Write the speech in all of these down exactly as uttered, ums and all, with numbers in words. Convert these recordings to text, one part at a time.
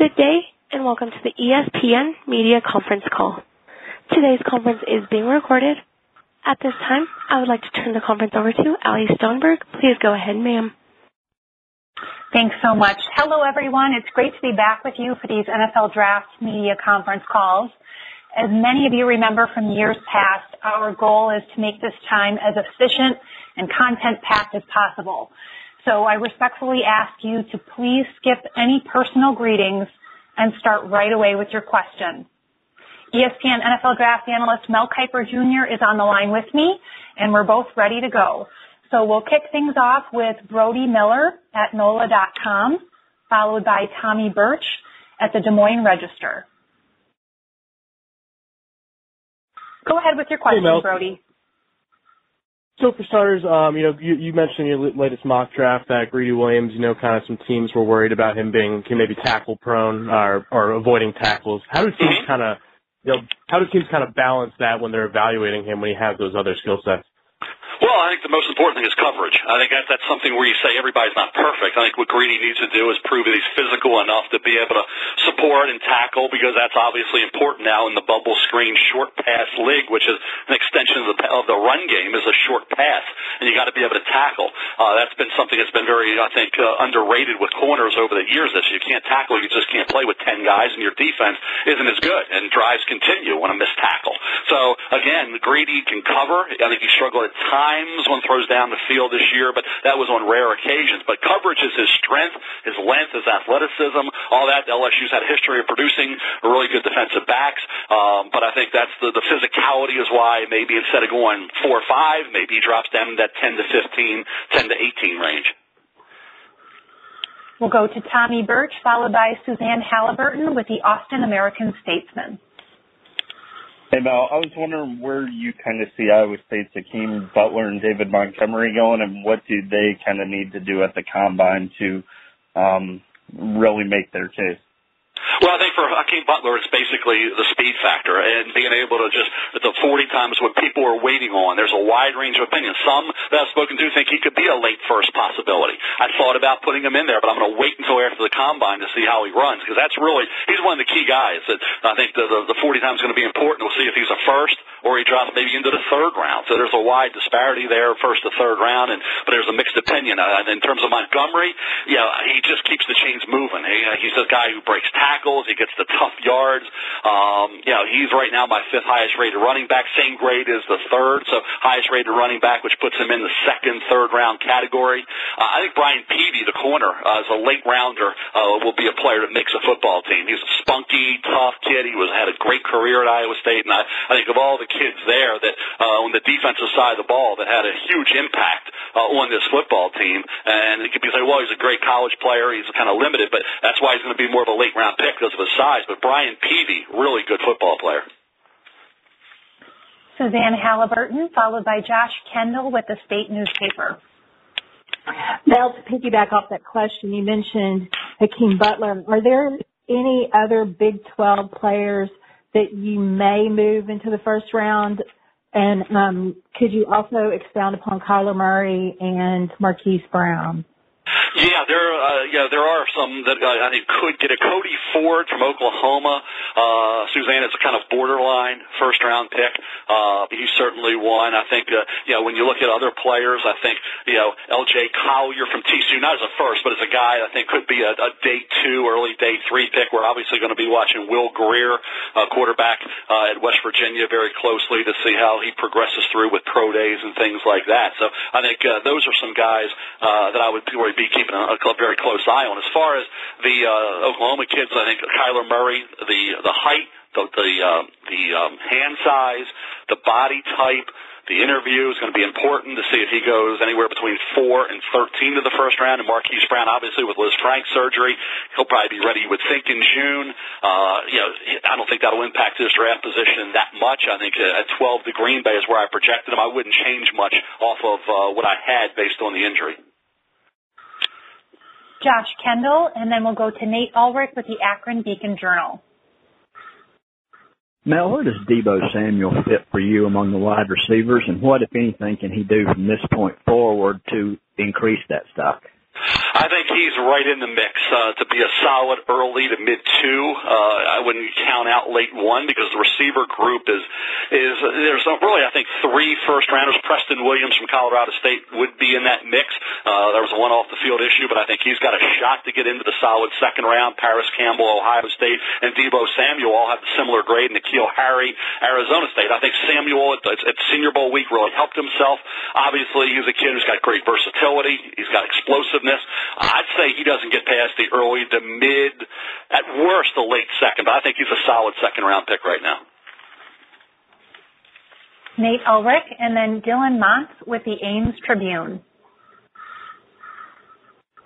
Good day, and welcome to the E S P N Media Conference Call. Today's conference is being recorded. At this time, I would like to turn the conference over to Allie Stoneberg. Please go ahead, ma'am. Thanks so much. Hello, everyone. It's great to be back with you for these N F L Draft Media Conference Calls. As many of you remember from years past, our goal is to make this time as efficient and content-packed as possible. So I respectfully ask you to please skip any personal greetings and start right away with your question. E S P N N F L Draft analyst Mel Kiper Junior is on the line with me, and we're both ready to go. So we'll kick things off with Brody Miller at N O L A dot com, followed by Tommy Birch at the Des Moines Register. Go ahead with your question, hey, Brody. So for starters, um, you know, you, you mentioned in your latest mock draft that Greedy Williams, you know, kind of some teams were worried about him being can maybe tackle prone or, or avoiding tackles. How do teams kind of, you know, how do teams kind of balance that when they're evaluating him when he has those other skill sets? Well, I think the most important thing is coverage. I think that, that's something where you say everybody's not perfect. I think what Greedy needs to do is prove that he's physical enough to be able to support and tackle, because that's obviously important now in the bubble screen short pass league, which is an extension of the, of the run game is a short pass, and you got to be able to tackle. Uh, that's been something that's been very, I think, uh, underrated with corners over the years. This you can't tackle, you just can't play with ten guys, and your defense isn't as good, and drives continue on a missed tackle. So again, Greedy can cover. I think he struggled at times. One throws down the field this year, but that was on rare occasions. But coverage is his strength, his length, his athleticism, all that. L S U's had a history of producing really good defensive backs, um, but I think that's the, the physicality is why maybe instead of going four or five, maybe he drops down that ten to fifteen, ten to eighteen range. We'll go to Tommy Birch, followed by Suzanne Halliburton with the Austin American-Statesman. Hey, Mel, I was wondering where you kind of see Iowa State's Hakeem Butler and David Montgomery going, and what do they kind of need to do at the combine to um, really make their case? Well, I think for Hakeem Butler, it's basically the speed factor and being able to just, the forty times what people are waiting on. There's a wide range of opinions. Some that I've spoken to think he could be a late first possibility. I thought about putting him in there, but I'm going to wait until after the combine to see how he runs, because that's really, he's one of the key guys that I think the, the, the forty times is going to be important. We'll see if he's a first or he drops maybe into the third round. So there's a wide disparity there, first to third round, and but there's a mixed opinion. Uh, in terms of Montgomery, yeah, he just keeps the chains moving. He, uh, he's the guy who breaks tackles. He gets the tough yards. Um, you know, he's right now my fifth highest rated running back, same grade as the third, so highest rated running back, which puts him in the second, third round category. Uh, I think Brian Peavy, the corner, uh, as a late rounder, uh, will be a player that makes a football team. He's a spunky, tough kid. He was had a great career at Iowa State, and I, I think of all the kids there that uh, on the defensive side of the ball that had a huge impact uh, on this football team. And it could be say, well, he's a great college player. He's kind of limited, but that's why he's going to be more of a late-round pick because of his size. But Brian Peavy, really good football player. Suzanne Halliburton, followed by Josh Kendall with the State newspaper. Mel, to piggyback off that question, you mentioned Hakeem Butler. Are there any other Big twelve players that you may move into the first round? And um, could you also expound upon Kyler Murray and Marquise Brown? Yeah, there uh, yeah, there are some that uh, I think could get a Cody Ford from Oklahoma. Uh, Suzanne is a kind of borderline first-round pick. Uh, he's certainly one. I think, uh, you know, when you look at other players, I think, you know, L J Collier from T C U, not as a first, but as a guy I think could be a, a day two, early day three pick. We're obviously going to be watching Will Greer, uh, quarterback uh, at West Virginia, very closely to see how he progresses through with pro days and things like that. So I think uh, those are some guys uh, that I would really be keeping a very close eye on. As far as the uh, Oklahoma kids, I think Kyler Murray, the the height, the the, uh, the um, hand size, the body type, the interview is going to be important to see if he goes anywhere between four and thirteen to the first round. And Marquise Brown, obviously, with Liz Frank's surgery, he'll probably be ready, you would think, in June. Uh, you know, I don't think that will impact his draft position that much. I think at twelve to Green Bay is where I projected him. I wouldn't change much off of uh, what I had based on the injury. Josh Kendall, and then we'll go to Nate Ulrich with the Akron Beacon Journal. Mel, where does Debo Samuel fit for you among the wide receivers, and what, if anything, can he do from this point forward to increase that stock? I think he's right in the mix uh, to be a solid early to mid two. Uh, I wouldn't count out late one because the receiver group is is there's really I think three first rounders. Preston Williams from Colorado State would be in that mix. Uh, there was one off the field issue, but I think he's got a shot to get into the solid second round. Paris Campbell, Ohio State, and Debo Samuel all have a similar grade. N'Keal Harry, Arizona State. I think Samuel at, at Senior Bowl week really helped himself. Obviously, he's a kid who's got great versatility. He's got explosiveness. I'd say he doesn't get past the early to mid, at worst, the late second. But I think he's a solid second-round pick right now. Nate Ulrich and then Dylan Moss with the Ames Tribune.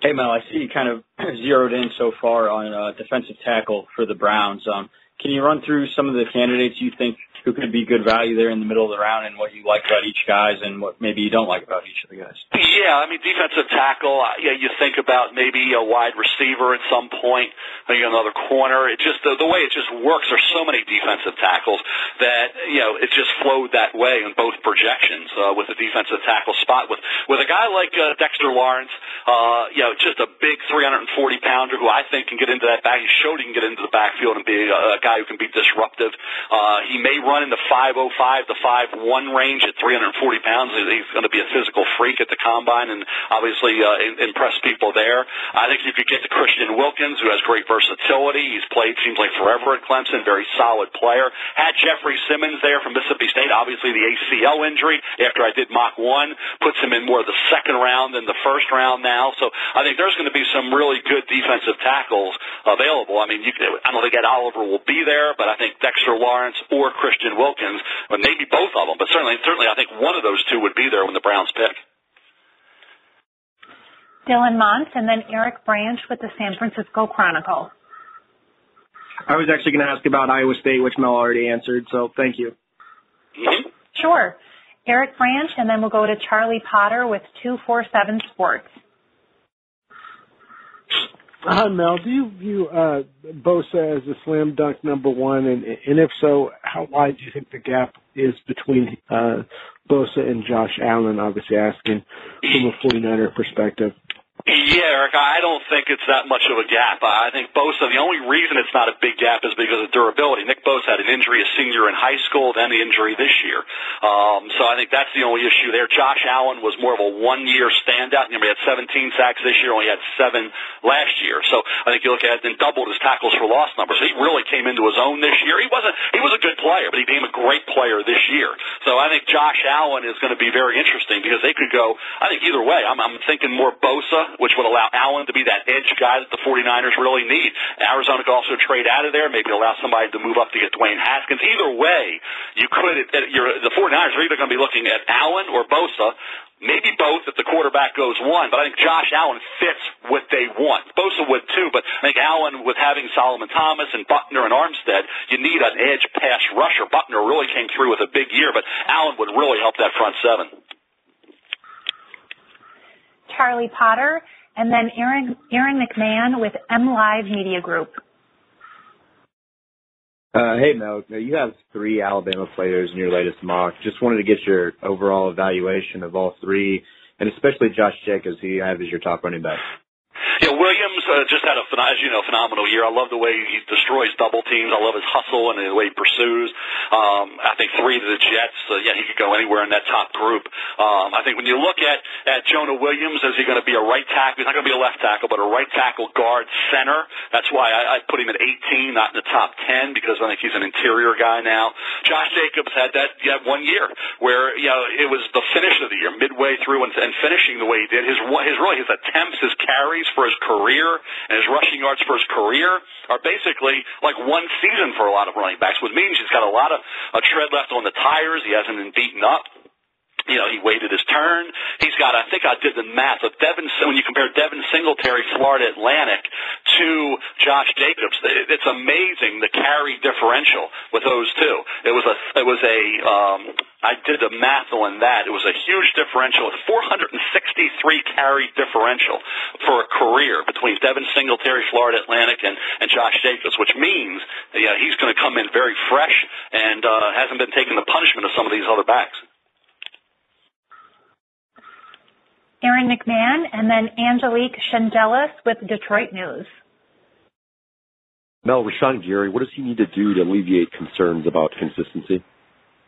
Hey, Mel, I see you kind of zeroed in so far on uh, defensive tackle for the Browns. Um, can you run through some of the candidates you think who could be good value there in the middle of the round and what you like about each guys and what maybe you don't like about each of the guys? Yeah, I mean, defensive tackle, yeah, you think about maybe a wide receiver at some point, maybe another corner. It just the, the way it just works, there's so many defensive tackles that, you know, it just flowed that way in both projections uh, with the defensive tackle spot. With with a guy like uh, Dexter Lawrence, uh, you know, just a big three forty pounder who I think can get into that back. He showed he can get into the backfield and be a, a guy who can be disruptive. Uh, he may run in the five oh five to five one range at three forty pounds. He's going to be a physical freak at the combine and obviously uh, impress people there. I think you could get to Christian Wilkins, who has great versatility. He's played, seems like, forever at Clemson, very solid player. Had Jeffrey Simmons there from Mississippi State, obviously the A C L injury after I did Mach one, puts him in more of the second round than the first round now. So I think there's going to be some really good defensive tackles available. I mean, you could, I don't think Ed Oliver will be there, but I think Dexter Lawrence or Christian Wilkins, or maybe both of them, but certainly, certainly, I think one of those two would be there when the Browns pick. Dylan Montz and then Eric Branch with the San Francisco Chronicle. I was actually going to ask about Iowa State, which Mel already answered, so thank you. Mm-hmm. Sure. Eric Branch, and then we'll go to Charlie Potter with two forty-seven Sports. Hi, Mel. Do you view uh, Bosa as a slam dunk number one? And, and if so, how wide do you think the gap is between uh, Bosa and Josh Allen, obviously asking from a forty-niner perspective? Yeah, Eric, I don't think it's that much of a gap. I think Bosa, the only reason it's not a big gap is because of durability. Nick Bosa had an injury as senior in high school, then the injury this year. Um, so I think that's the only issue there. Josh Allen was more of a one-year standout. He had seventeen sacks this year, only had seven last year. So I think you look at it and doubled his tackles for loss numbers. He really came into his own this year. He wasn't. He was a good player, but he became a great player this year. So I think Josh Allen is going to be very interesting because they could go, I think, either way. I'm, I'm thinking more Bosa, which would allow Allen to be that edge guy that the forty-niners really need. Arizona could also trade out of there, maybe allow somebody to move up to get Dwayne Haskins. Either way, you could. You're, the forty-niners are either going to be looking at Allen or Bosa, maybe both if the quarterback goes one, but I think Josh Allen fits what they want. Bosa would too, but I think Allen, with having Solomon Thomas and Butner and Armstead, you need an edge pass rusher. Butner really came through with a big year, but Allen would really help that front seven. Charlie Potter, and then Aaron, Aaron McMahon with M Live Media Group. Uh, hey, Mel, you have three Alabama players in your latest mock. Just wanted to get your overall evaluation of all three, and especially Josh Jacobs, who you have as your top running back. Yeah, Williams uh, just had a, as you know, phenomenal year. I love the way he destroys double teams. I love his hustle and the way he pursues. Um, I think three to the Jets. Uh, yeah, he could go anywhere in that top group. Um, I think when you look at, at Jonah Williams, is he going to be a right tackle? He's not going to be a left tackle, but a right tackle, guard, center. That's why I, I put him at eighteen, not in the top ten, because I think he's an interior guy now. Josh Jacobs had that yeah, one year where you know it was the finish of the year, midway through, and, and finishing the way he did. His his really his attempts, his carries for his career and his rushing yards for his career are basically like one season for a lot of running backs, which means he's got a lot of a tread left on the tires. He hasn't been beaten up. You know, he waited his turn. He's got, I think I did the math, of Devin, when you compare Devin Singletary, Florida Atlantic, to Josh Jacobs, it's amazing the carry differential with those two. It was a, it was a, um, I did the math on that. It was a huge differential. It's four hundred sixty-three carry differential for a career between Devin Singletary, Florida Atlantic, and, and Josh Jacobs, which means, you know, he's going to come in very fresh and, uh, hasn't been taking the punishment of some of these other backs. Aaron McMahon, and then Angelique Shendelis with Detroit News. Mel, Rashawn Gary, what does he need to do to alleviate concerns about consistency?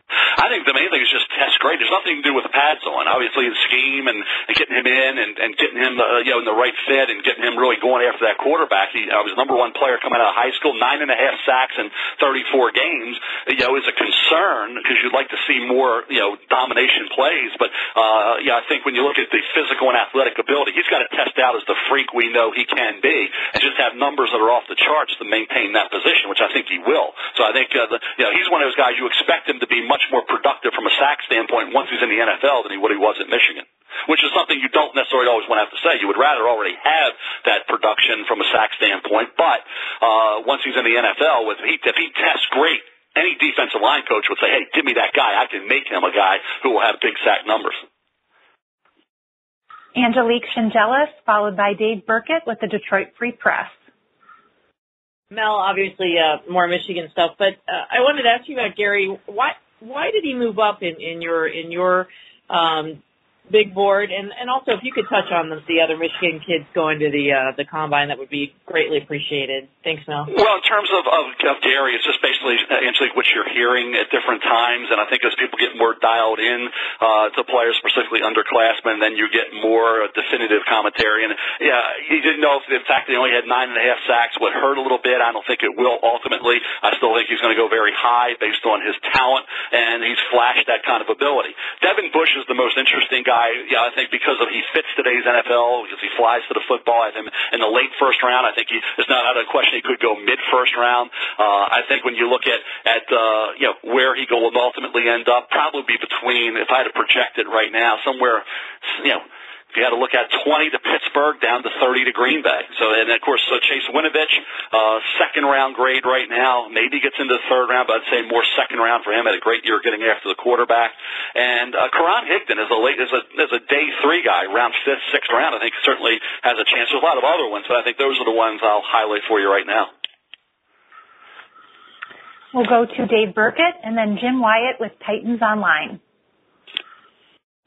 I think the main thing is just test great. There's nothing to do with the pads on. Obviously, the scheme and, and getting him in and, and getting him uh, you know, in the right fit and getting him really going after that quarterback. He uh, was the number one player coming out of high school, nine and a half sacks in thirty-four games. You know, is a concern because you'd like to see more you know domination plays. But uh, yeah, I think when you look at the physical and athletic ability, he's got to test out as the freak we know he can be, and just have numbers that are off the charts to maintain that position, which I think he will. So I think uh, the, you know he's one of those guys you expect him to be much. much more productive from a sack standpoint once he's in the N F L than he would he was at Michigan, which is something you don't necessarily always want to have to say. You would rather already have that production from a sack standpoint, but uh, once he's in the N F L, with if he, if he tests great, any defensive line coach would say, hey, give me that guy. I can make him a guy who will have big sack numbers. Angelique Shendelis, followed by Dave Burkett with the Detroit Free Press. Mel, obviously uh, more Michigan stuff, but uh, I wanted to ask you about Gary. What? Why did he move up in, in your in your um, big board? And, and also, if you could touch on the, the other Michigan kids going to the uh, the combine, that would be greatly appreciated. Thanks, Mel. Well, in terms of, of, of Gary, it's just basically, Angelique, what you're hearing at different times. And I think as people get more dialed in uh, to players, specifically underclassmen, then you get more definitive commentary. And, yeah, you didn't know if, in fact, they only had nine and a half sacks would hurt a little bit. I don't think it will ultimately. I still think he's going to go very high based on his talent, and he's flashed that kind of ability. Devin Bush is the most interesting guy, yeah, I think, because of he fits today's N F L, because he flies to the football. I think in the late first round, I think he, it's not out of the question he could go mid-first round. Uh, I think when you look at, at uh, you know, where he will ultimately end up, probably be between, if I had to project it right now, somewhere, you know, if you had to look at twenty to Pittsburgh, down to thirty to Green Bay. So, and of course, so Chase Winovich, uh, second round grade right now, maybe gets into the third round, but I'd say more second round for him. Had a great year getting after the quarterback. And, uh, Karan Higdon is a late, is a, is a day three guy, round fifth, sixth round. I think certainly has a chance. There's a lot of other ones, but I think those are the ones I'll highlight for you right now. We'll go to Dave Burkett and then Jim Wyatt with Titans Online.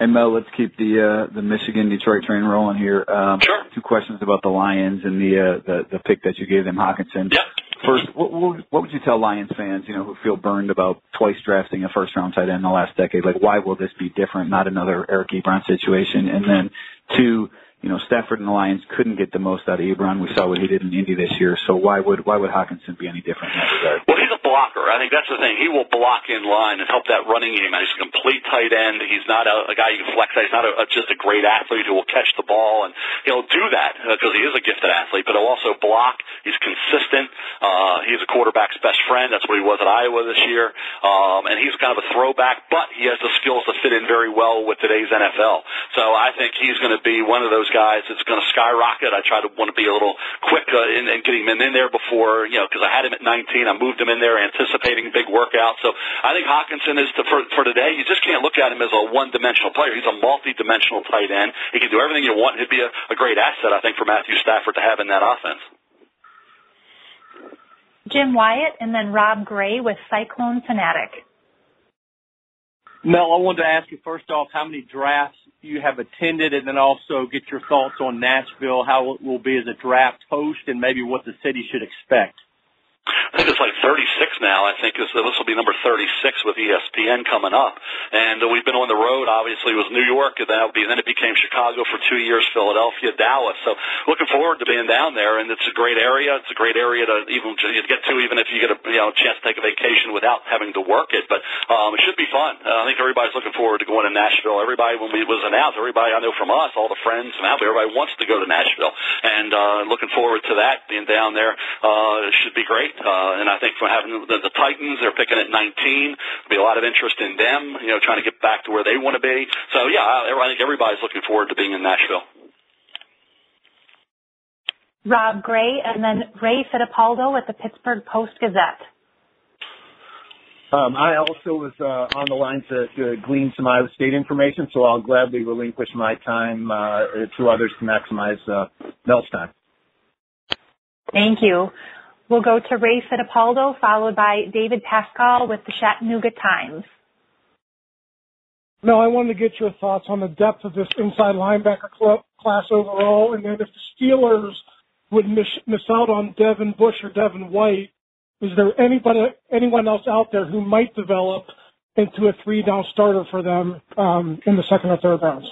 And Mel, let's keep the uh, the Michigan-Detroit train rolling here. Um, sure. Two questions about the Lions and the, uh, the the pick that you gave them, Hawkinson. Yep. First, what, what would you tell Lions fans, you know, who feel burned about twice drafting a first-round tight end in the last decade? Like, why will this be different? Not another Eric Ebron situation. And then, two, you know, Stafford and the Lions couldn't get the most out of Ebron. We saw what he did in Indy this year. So why would why would Hawkinson be any different in that regard? Well, he's a blocker. I think that's the thing. He will block in line and help that running game. He's a complete tight end. He's not a, a guy you can flex. He's not a, a, just a great athlete who will catch the ball, and he'll do that because uh, he is a gifted athlete. But he'll also block. He's consistent. Uh, he's a quarterback's best friend. That's what he was at Iowa this year. Um, and he's kind of a throwback, but he has the skills to fit in very well with today's N F L. So I think he's going to be one of those guys that's going to skyrocket. I try to want to be a little quick uh, in, in getting him in there before, you know, because I had him at nineteen. I moved him in there anticipating big workout. So I think Hawkinson is, to, for, for today, you just can't look at him as a one-dimensional player. He's a multi-dimensional tight end. He can do everything you want. He'd be a, a great asset, I think, for Matthew Stafford to have in that offense. Jim Wyatt and then Rob Gray with Cyclone Fanatic. Mel, I wanted to ask you first off how many drafts you have attended, and then also get your thoughts on Nashville, how it will be as a draft host, and maybe what the city should expect. I think it's like thirty-six now. I think this will be number thirty-six with E S P N coming up. And we've been on the road, obviously. It was New York, and then it became Chicago for two years, Philadelphia, Dallas. So looking forward to being down there, and it's a great area. It's a great area to even to get to, even if you get a you know, chance to take a vacation without having to work it. But um, it should be fun. Uh, I think everybody's looking forward to going to Nashville. Everybody, when we was announced, everybody I know from us, all the friends from out there, everybody wants to go to Nashville. And uh, looking forward to that, being down there. Uh, it should be great. Uh, and I think for having the, the Titans, they're picking at nineteen. There'll be a lot of interest in them, you know, trying to get back to where they want to be. So, yeah, I, I think everybody's looking forward to being in Nashville. Rob Gray and then Ray Fittipaldo at the Pittsburgh Post-Gazette. Um, I also was uh, on the line to, to glean some Iowa State information, so I'll gladly relinquish my time uh, to others to maximize uh, Mel's time. Thank you. We'll go to Ray Fittipaldo, followed by David Pascal with the Chattanooga Times. Mel, I wanted to get your thoughts on the depth of this inside linebacker cl- class overall, and then if the Steelers would miss, miss out on Devin Bush or Devin White, is there anybody, anyone else out there who might develop into a three-down starter for them um, in the second or third rounds?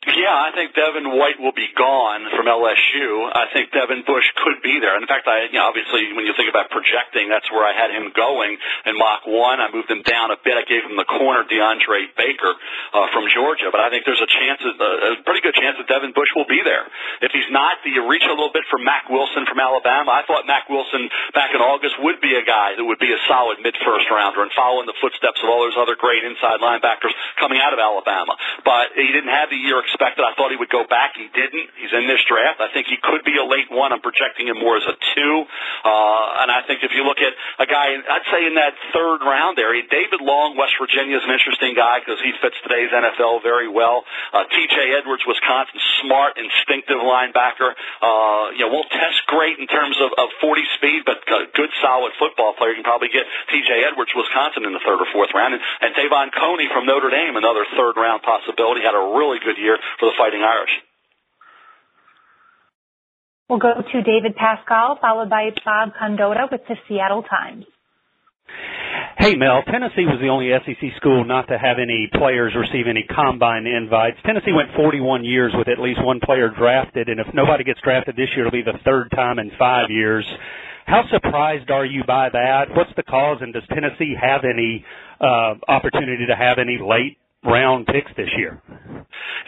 Yeah, I think Devin White will be gone from L S U. I think Devin Bush could be there. In fact, I, you know, obviously, when you think about projecting, that's where I had him going in Mach one. I moved him down a bit. I gave him the corner, DeAndre Baker uh, from Georgia. But I think there's a chance, a pretty good chance that Devin Bush will be there. If he's not, do you reach a little bit for Mack Wilson from Alabama? I thought Mack Wilson back in August would be a guy that would be a solid mid-first rounder and follow in the footsteps of all those other great inside linebackers coming out of Alabama. But he didn't have the year expected. I thought he would go back. He didn't. He's in this draft. I think he could be a late one. I'm projecting him more as a two. Uh, and I think if you look at a guy, I'd say in that third round area, David Long, West Virginia, is an interesting guy because he fits today's N F L very well. Uh, T J Edwards, Wisconsin, smart, instinctive linebacker. Uh, you know, won't test great in terms of, of forty speed, but a good, solid football player. You can probably get T J Edwards, Wisconsin, in the third or fourth round. And, and Tavon Coney from Notre Dame, another third-round possibility, had a really good year for the Fighting Irish. We'll go to David Pascal, followed by Bob Condotta with the Seattle Times. Hey, Mel, Tennessee was the only S E C school not to have any players receive any combine invites. Tennessee went forty-one years with at least one player drafted, and if nobody gets drafted this year, it'll be the third time in five years. How surprised are you by that? What's the cause, and does Tennessee have any uh, opportunity to have any late round picks this year?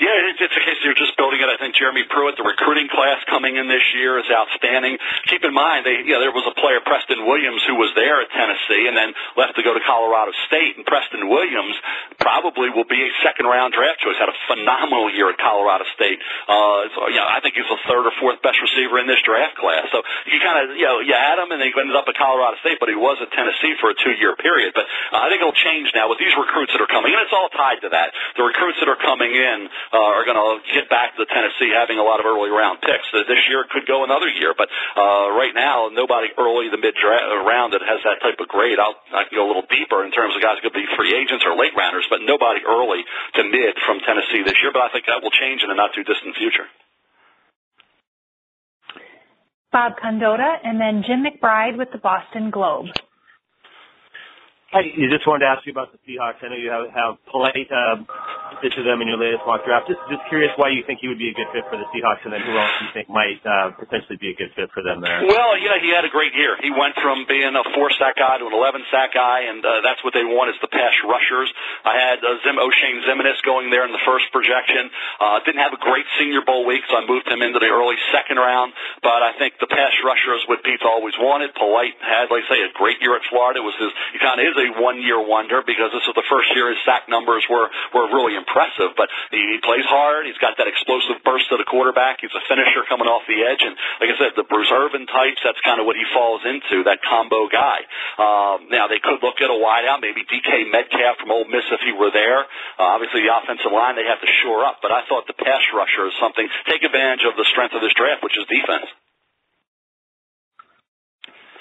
Yeah, it's a case you're just building it. I think Jeremy Pruitt, the recruiting class coming in this year, is outstanding. Keep in mind, they, you know, there was a player, Preston Williams, who was there at Tennessee and then left to go to Colorado State. And Preston Williams probably will be a second-round draft choice. Had a phenomenal year at Colorado State. Uh, so, you know, I think he's the third or fourth best receiver in this draft class. So you kind of, you know, you add him and he ended up at Colorado State, but he was at Tennessee for a two-year period. But uh, I think it'll change now with these recruits that are coming, and it's all tied to that. The recruits that are coming in uh, are going to get back to Tennessee having a lot of early round picks. This year could go another year, but uh, right now nobody early the mid round that has that type of grade. I'll I can go a little deeper in terms of guys who could be free agents or late rounders, but nobody early to mid from Tennessee this year. But I think that will change in the not too distant future. Bob Condotta and then Jim McBride with the Boston Globe. I just wanted to ask you about the Seahawks. I know you have, have polite um, to them in your latest mock draft. Just, just curious why you think he would be a good fit for the Seahawks, and then who else you think might uh, potentially be a good fit for them there. Well, yeah, he had a great year. He went from being a four-sack guy to an eleven-sack guy, and uh, that's what they want is the pass rushers. I had uh, Zim O'Shane Ziminis going there in the first projection. Uh, didn't have a great Senior Bowl week, so I moved him into the early second round. But I think the pass rushers would Pete's always wanted. Polite had, like I say, a great year at Florida. It was his he kind of is a one-year wonder because this is the first year his sack numbers were, were really impressive. But he, he plays hard. He's got that explosive burst of the quarterback. He's a finisher coming off the edge. And like I said, the preserving types, that's kind of what he falls into, that combo guy. Um, now, they could look at a wideout, maybe D K Metcalf from Ole Miss if he were there. Uh, obviously, the offensive line, they have to shore up. But I thought the pass rusher is something. Take advantage of the strength of this draft, which is defense.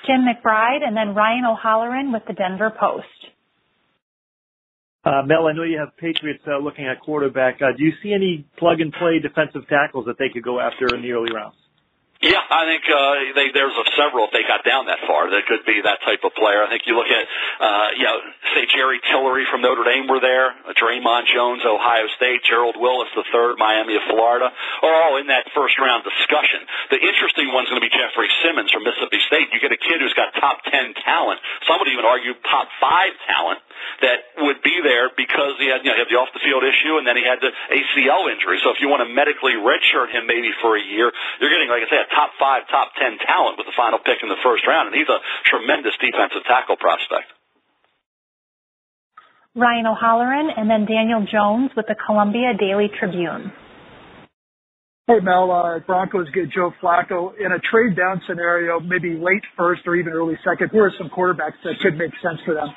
Jim McBride, and then Ryan O'Halloran with the Denver Post. Uh, Mel, I know you have Patriots uh, looking at quarterback. Uh, do you see any plug-and-play defensive tackles that they could go after in the early rounds? Yeah, I think uh, they, there's a several if they got down that far. There could be that type of player. I think you look at, uh, you know, say Jerry Tillery from Notre Dame were there, Draymond Jones, Ohio State, Gerald Willis the third, Miami of Florida, are all in that first-round discussion. The interesting one's going to be Jeffrey Simmons from Mississippi State. You get a kid who's got top ten talent, some would even argue top five talent, that would be there because he had, you know, he had the off-the-field issue and then he had the A C L injury. So if you want to medically redshirt him maybe for a year, you're getting, like I said, top five, top ten talent with the final pick in the first round, and he's a tremendous defensive tackle prospect. Ryan O'Halloran and then Daniel Jones with the Columbia Daily Tribune. Hey, Mel, uh, Broncos get Joe Flacco. In a trade-down scenario, maybe late first or even early second, who are some quarterbacks that could make sense for them?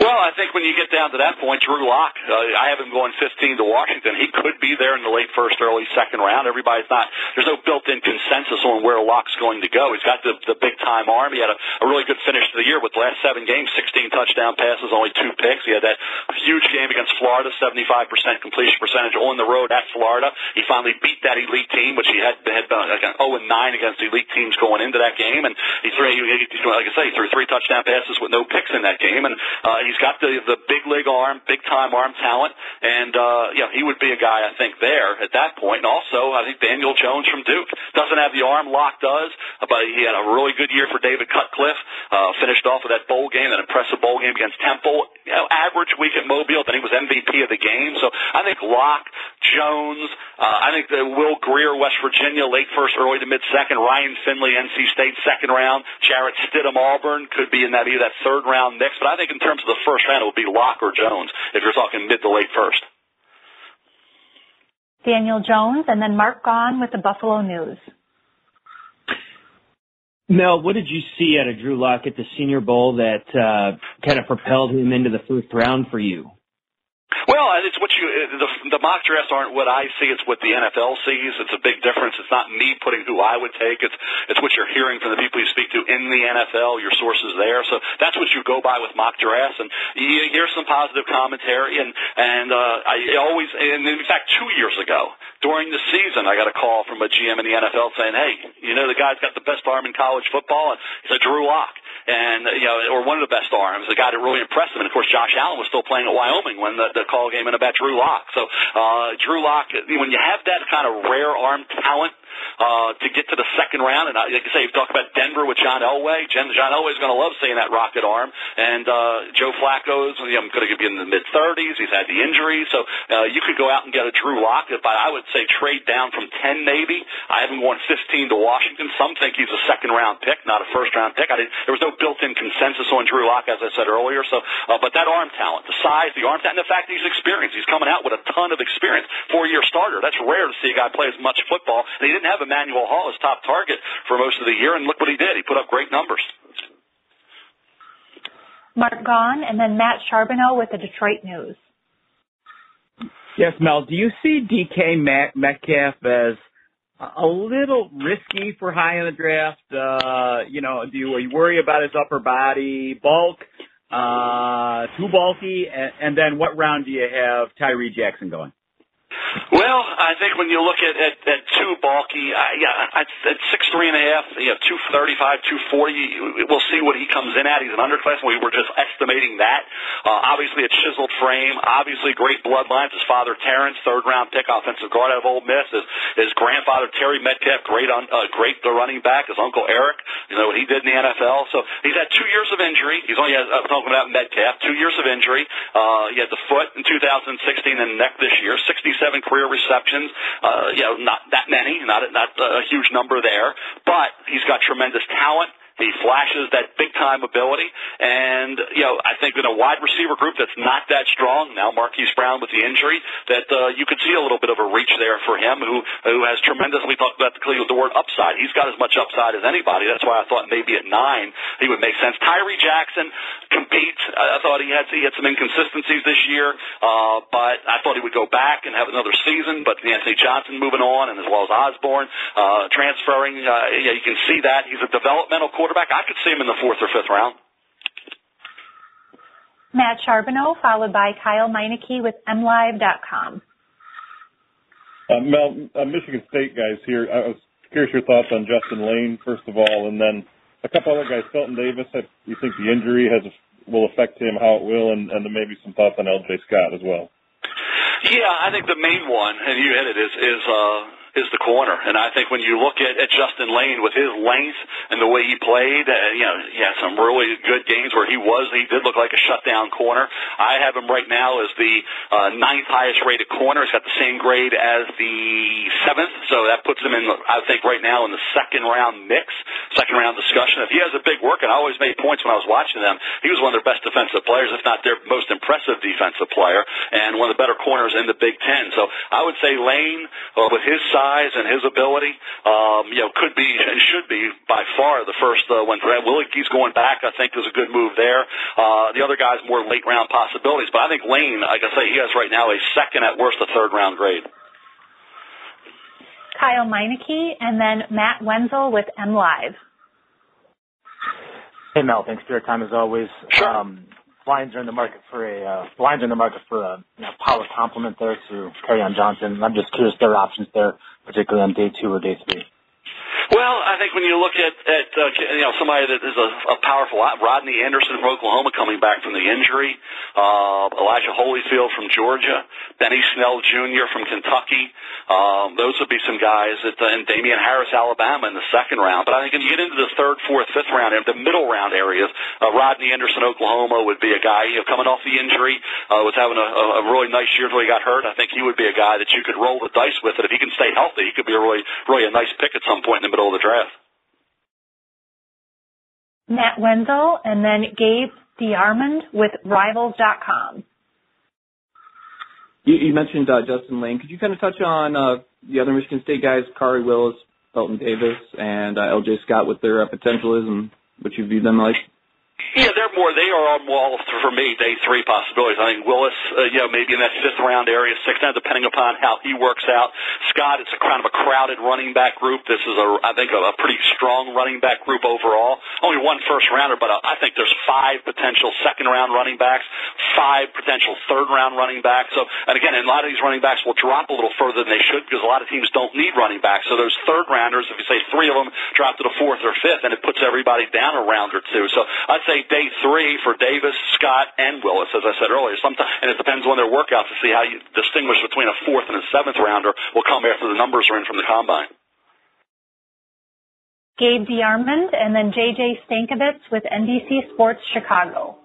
Well, I think when you get down to that point, Drew Lock, uh, I have him going fifteen to Washington. He could be there in the late first, early second round. Everybody's not, there's no built-in consensus on where Lock's going to go. He's got the, the big-time arm. He had a, a really good finish to the year with the last seven games, sixteen touchdown passes, only two picks. He had that huge game against Florida, seventy-five percent completion percentage on the road at Florida. He finally beat that elite team, which he had, had been like an oh and nine against elite teams going into that game. And he threw, he, he, like I say, he threw three touchdown passes with no picks in that game. And uh, he's got the, the big league arm, big-time arm talent. And, uh, you know, he would be a guy, I think, there at that point. And also, I think Daniel Jones from Duke doesn't have the arm Locke does, but he had a really good year for David Cutcliffe. Uh, finished off with that bowl game, that impressive bowl game against Temple. You know, average week at Mobile, then he was M V P of the game. So I think Locke, Jones, uh, I think the Will Greer, West Virginia, late first, early to mid-second. Ryan Finley, N C State, second round. Jarrett Stidham, Auburn, could be in that either that third round next. But I think in terms of the first round, it would be Locke or Jones if you're talking mid to late first. Daniel Jones, and then Mark Gaughan with the Buffalo News. Mel, what did you see out of Drew Lock at the Senior Bowl that uh, kind of propelled him into the first round for you? Well, it's what you the, the mock drafts aren't what I see. It's what the N F L sees. It's a big difference. It's not me putting who I would take. It's it's what you're hearing from the people you speak to in the N F L, your sources there. So that's what you go by with mock drafts. And you hear some positive commentary. And, and uh, I always, and in fact, two years ago, during the season, I got a call from a G M in the N F L saying, hey, you know, the guy's got the best arm in college football. And it's a Drew Lock. And, you know, or one of the best arms, the guy that really impressed him. And, of course, Josh Allen was still playing at Wyoming when the, the call came in about Drew Lock. So uh, Drew Lock, when you have that kind of rare arm talent, Uh, to get to the second round, and like I say, you talk about Denver with John Elway. John, John Elway's going to love seeing that rocket arm, and uh, Joe Flacco's you know, going to be in the mid-thirties. He's had the injury, so uh, you could go out and get a Drew Lock, but I would say trade down from ten maybe. I haven't gone fifteen to Washington. Some think he's a second-round pick, not a first-round pick. I didn't, there was no built-in consensus on Drew Lock, as I said earlier. So, uh, but that arm talent, the size, the arm talent, and the fact that he's experienced. He's coming out with a ton of experience. Four-year starter. That's rare to see a guy play as much football, and he didn't have Emmanuel Hall as top target for most of the year, and look what he did. He put up great numbers. Mark Gaughan, and then Matt Charbonneau with the Detroit News. Yes, Mel, do you see D K Metcalf as a little risky for high in the draft? Uh, you know, do you, you worry about his upper body bulk, uh, too bulky, and, and then what round do you have Tyree Jackson going? Well, I think when you look at, at, at too bulky, uh, yeah, at, at six three and a half, you know, two thirty five, two forty, we'll see what he comes in at. He's an underclassman. We were just estimating that. Uh, obviously, a chiseled frame. Obviously, great bloodlines. His father, Terrence, third round pick, offensive guard out of Ole Miss. His, his grandfather, Terry Metcalf, great un, uh, great running back. His uncle Eric, you know what he did in the N F L. So he's had two years of injury. He's only had, I'm talking about Metcalf, two years of injury. Uh, he had the foot in two thousand sixteen and the neck this year. sixty-seven career receptions, uh, you know, not that many, not not a huge number there, but he's got tremendous talent. He flashes that big-time ability, and, you know, I think in a wide receiver group that's not that strong, now Marquise Brown with the injury, that uh, you could see a little bit of a reach there for him, who who has tremendously talked about the, the word upside. He's got as much upside as anybody. That's why I thought maybe at nine he would make sense. Tyree Jackson competes. I thought he had he had some inconsistencies this year, uh, but I thought he would go back and have another season, but Anthony Johnson moving on, and as well as Osborne uh, transferring. Uh, yeah, you can see that. He's a developmental quarterback. Quarterback, I could see him in the fourth or fifth round. Matt Charbonneau, followed by Kyle Meineke with M Live dot com. Uh, Mel, uh, Michigan State guys here. I was curious your thoughts on Justin Lane, first of all, and then a couple other guys. Felton Davis, I, you think the injury has will affect him, how it will, and, and then maybe some thoughts on L J Scott as well. Yeah, I think the main one, and you hit it, is... is uh, is the corner. And I think when you look at, at Justin Lane with his length and the way he played, uh, you know, he had some really good games where he was, he did look like a shutdown corner. I have him right now as the uh, ninth highest rated corner. He's got the same grade as the seventh, so that puts him in, I think, right now in the second round mix, second round discussion. If he has a big work, and I always made points when I was watching them, he was one of their best defensive players, if not their most impressive defensive player, and one of the better corners in the Big Ten. So I would say Lane, uh, with his size, size and his ability, um, you know, could be and should be by far the first uh, one. Brad Willieke's going back, I think, is a good move there. Uh, the other guy's more late-round possibilities. But I think Lane, like I say, he has right now a second, at worst, a third-round grade. Kyle Meineke, and then Matt Wenzel with M Live. Hey, Mel, thanks for your time as always. Sure. Um, Lions are in the market for a uh, Lions are in the market for a you know, power compliment there to Kerryon Johnson. I'm just curious their options there, particularly on day two or day three. Well, I think when you look at, at uh, you know, somebody that is a, a powerful, Rodney Anderson from Oklahoma coming back from the injury, uh, Elijah Holyfield from Georgia, Benny Snell Junior from Kentucky, um, those would be some guys, that, uh, and Damian Harris, Alabama, in the second round. But I think when you get into the third, fourth, fifth round, the middle round areas, uh, Rodney Anderson, Oklahoma, would be a guy, you know, coming off the injury, uh, was having a, a really nice year until he got hurt. I think he would be a guy that you could roll the dice with, and if he can stay healthy, he could be a really, really a nice pick at some point in the middle of the draft. Matt Wenzel and then Gabe DeArmond with Rivals dot com. You, you mentioned uh, Justin Lane. Could you kind of touch on uh, the other Michigan State guys, Kari Willis, Felton Davis, and uh, L J Scott, what their uh, potential is and what you view them like? Yeah, they're more, they are on all, for me, day three possibilities. I think Willis, uh, you know, maybe in that fifth round area, sixth round, depending upon how he works out. Scott, it's a kind of a crowded running back group. This is, a, I think, a, a pretty strong running back group overall. Only one first rounder, but uh, I think there's five potential second round running backs, five potential third round running backs. So, and again, and a lot of these running backs will drop a little further than they should because a lot of teams don't need running backs. So those third rounders, if you say three of them drop to the fourth or fifth, and it puts everybody down a round or two. So I'd say day three for Davis, Scott, and Willis, as I said earlier. Sometimes, and it depends on their workouts to see how you distinguish between a fourth and a seventh rounder will come after the numbers are in from the combine. Gabe DeArmond and then J J Stankovitz with N B C Sports Chicago.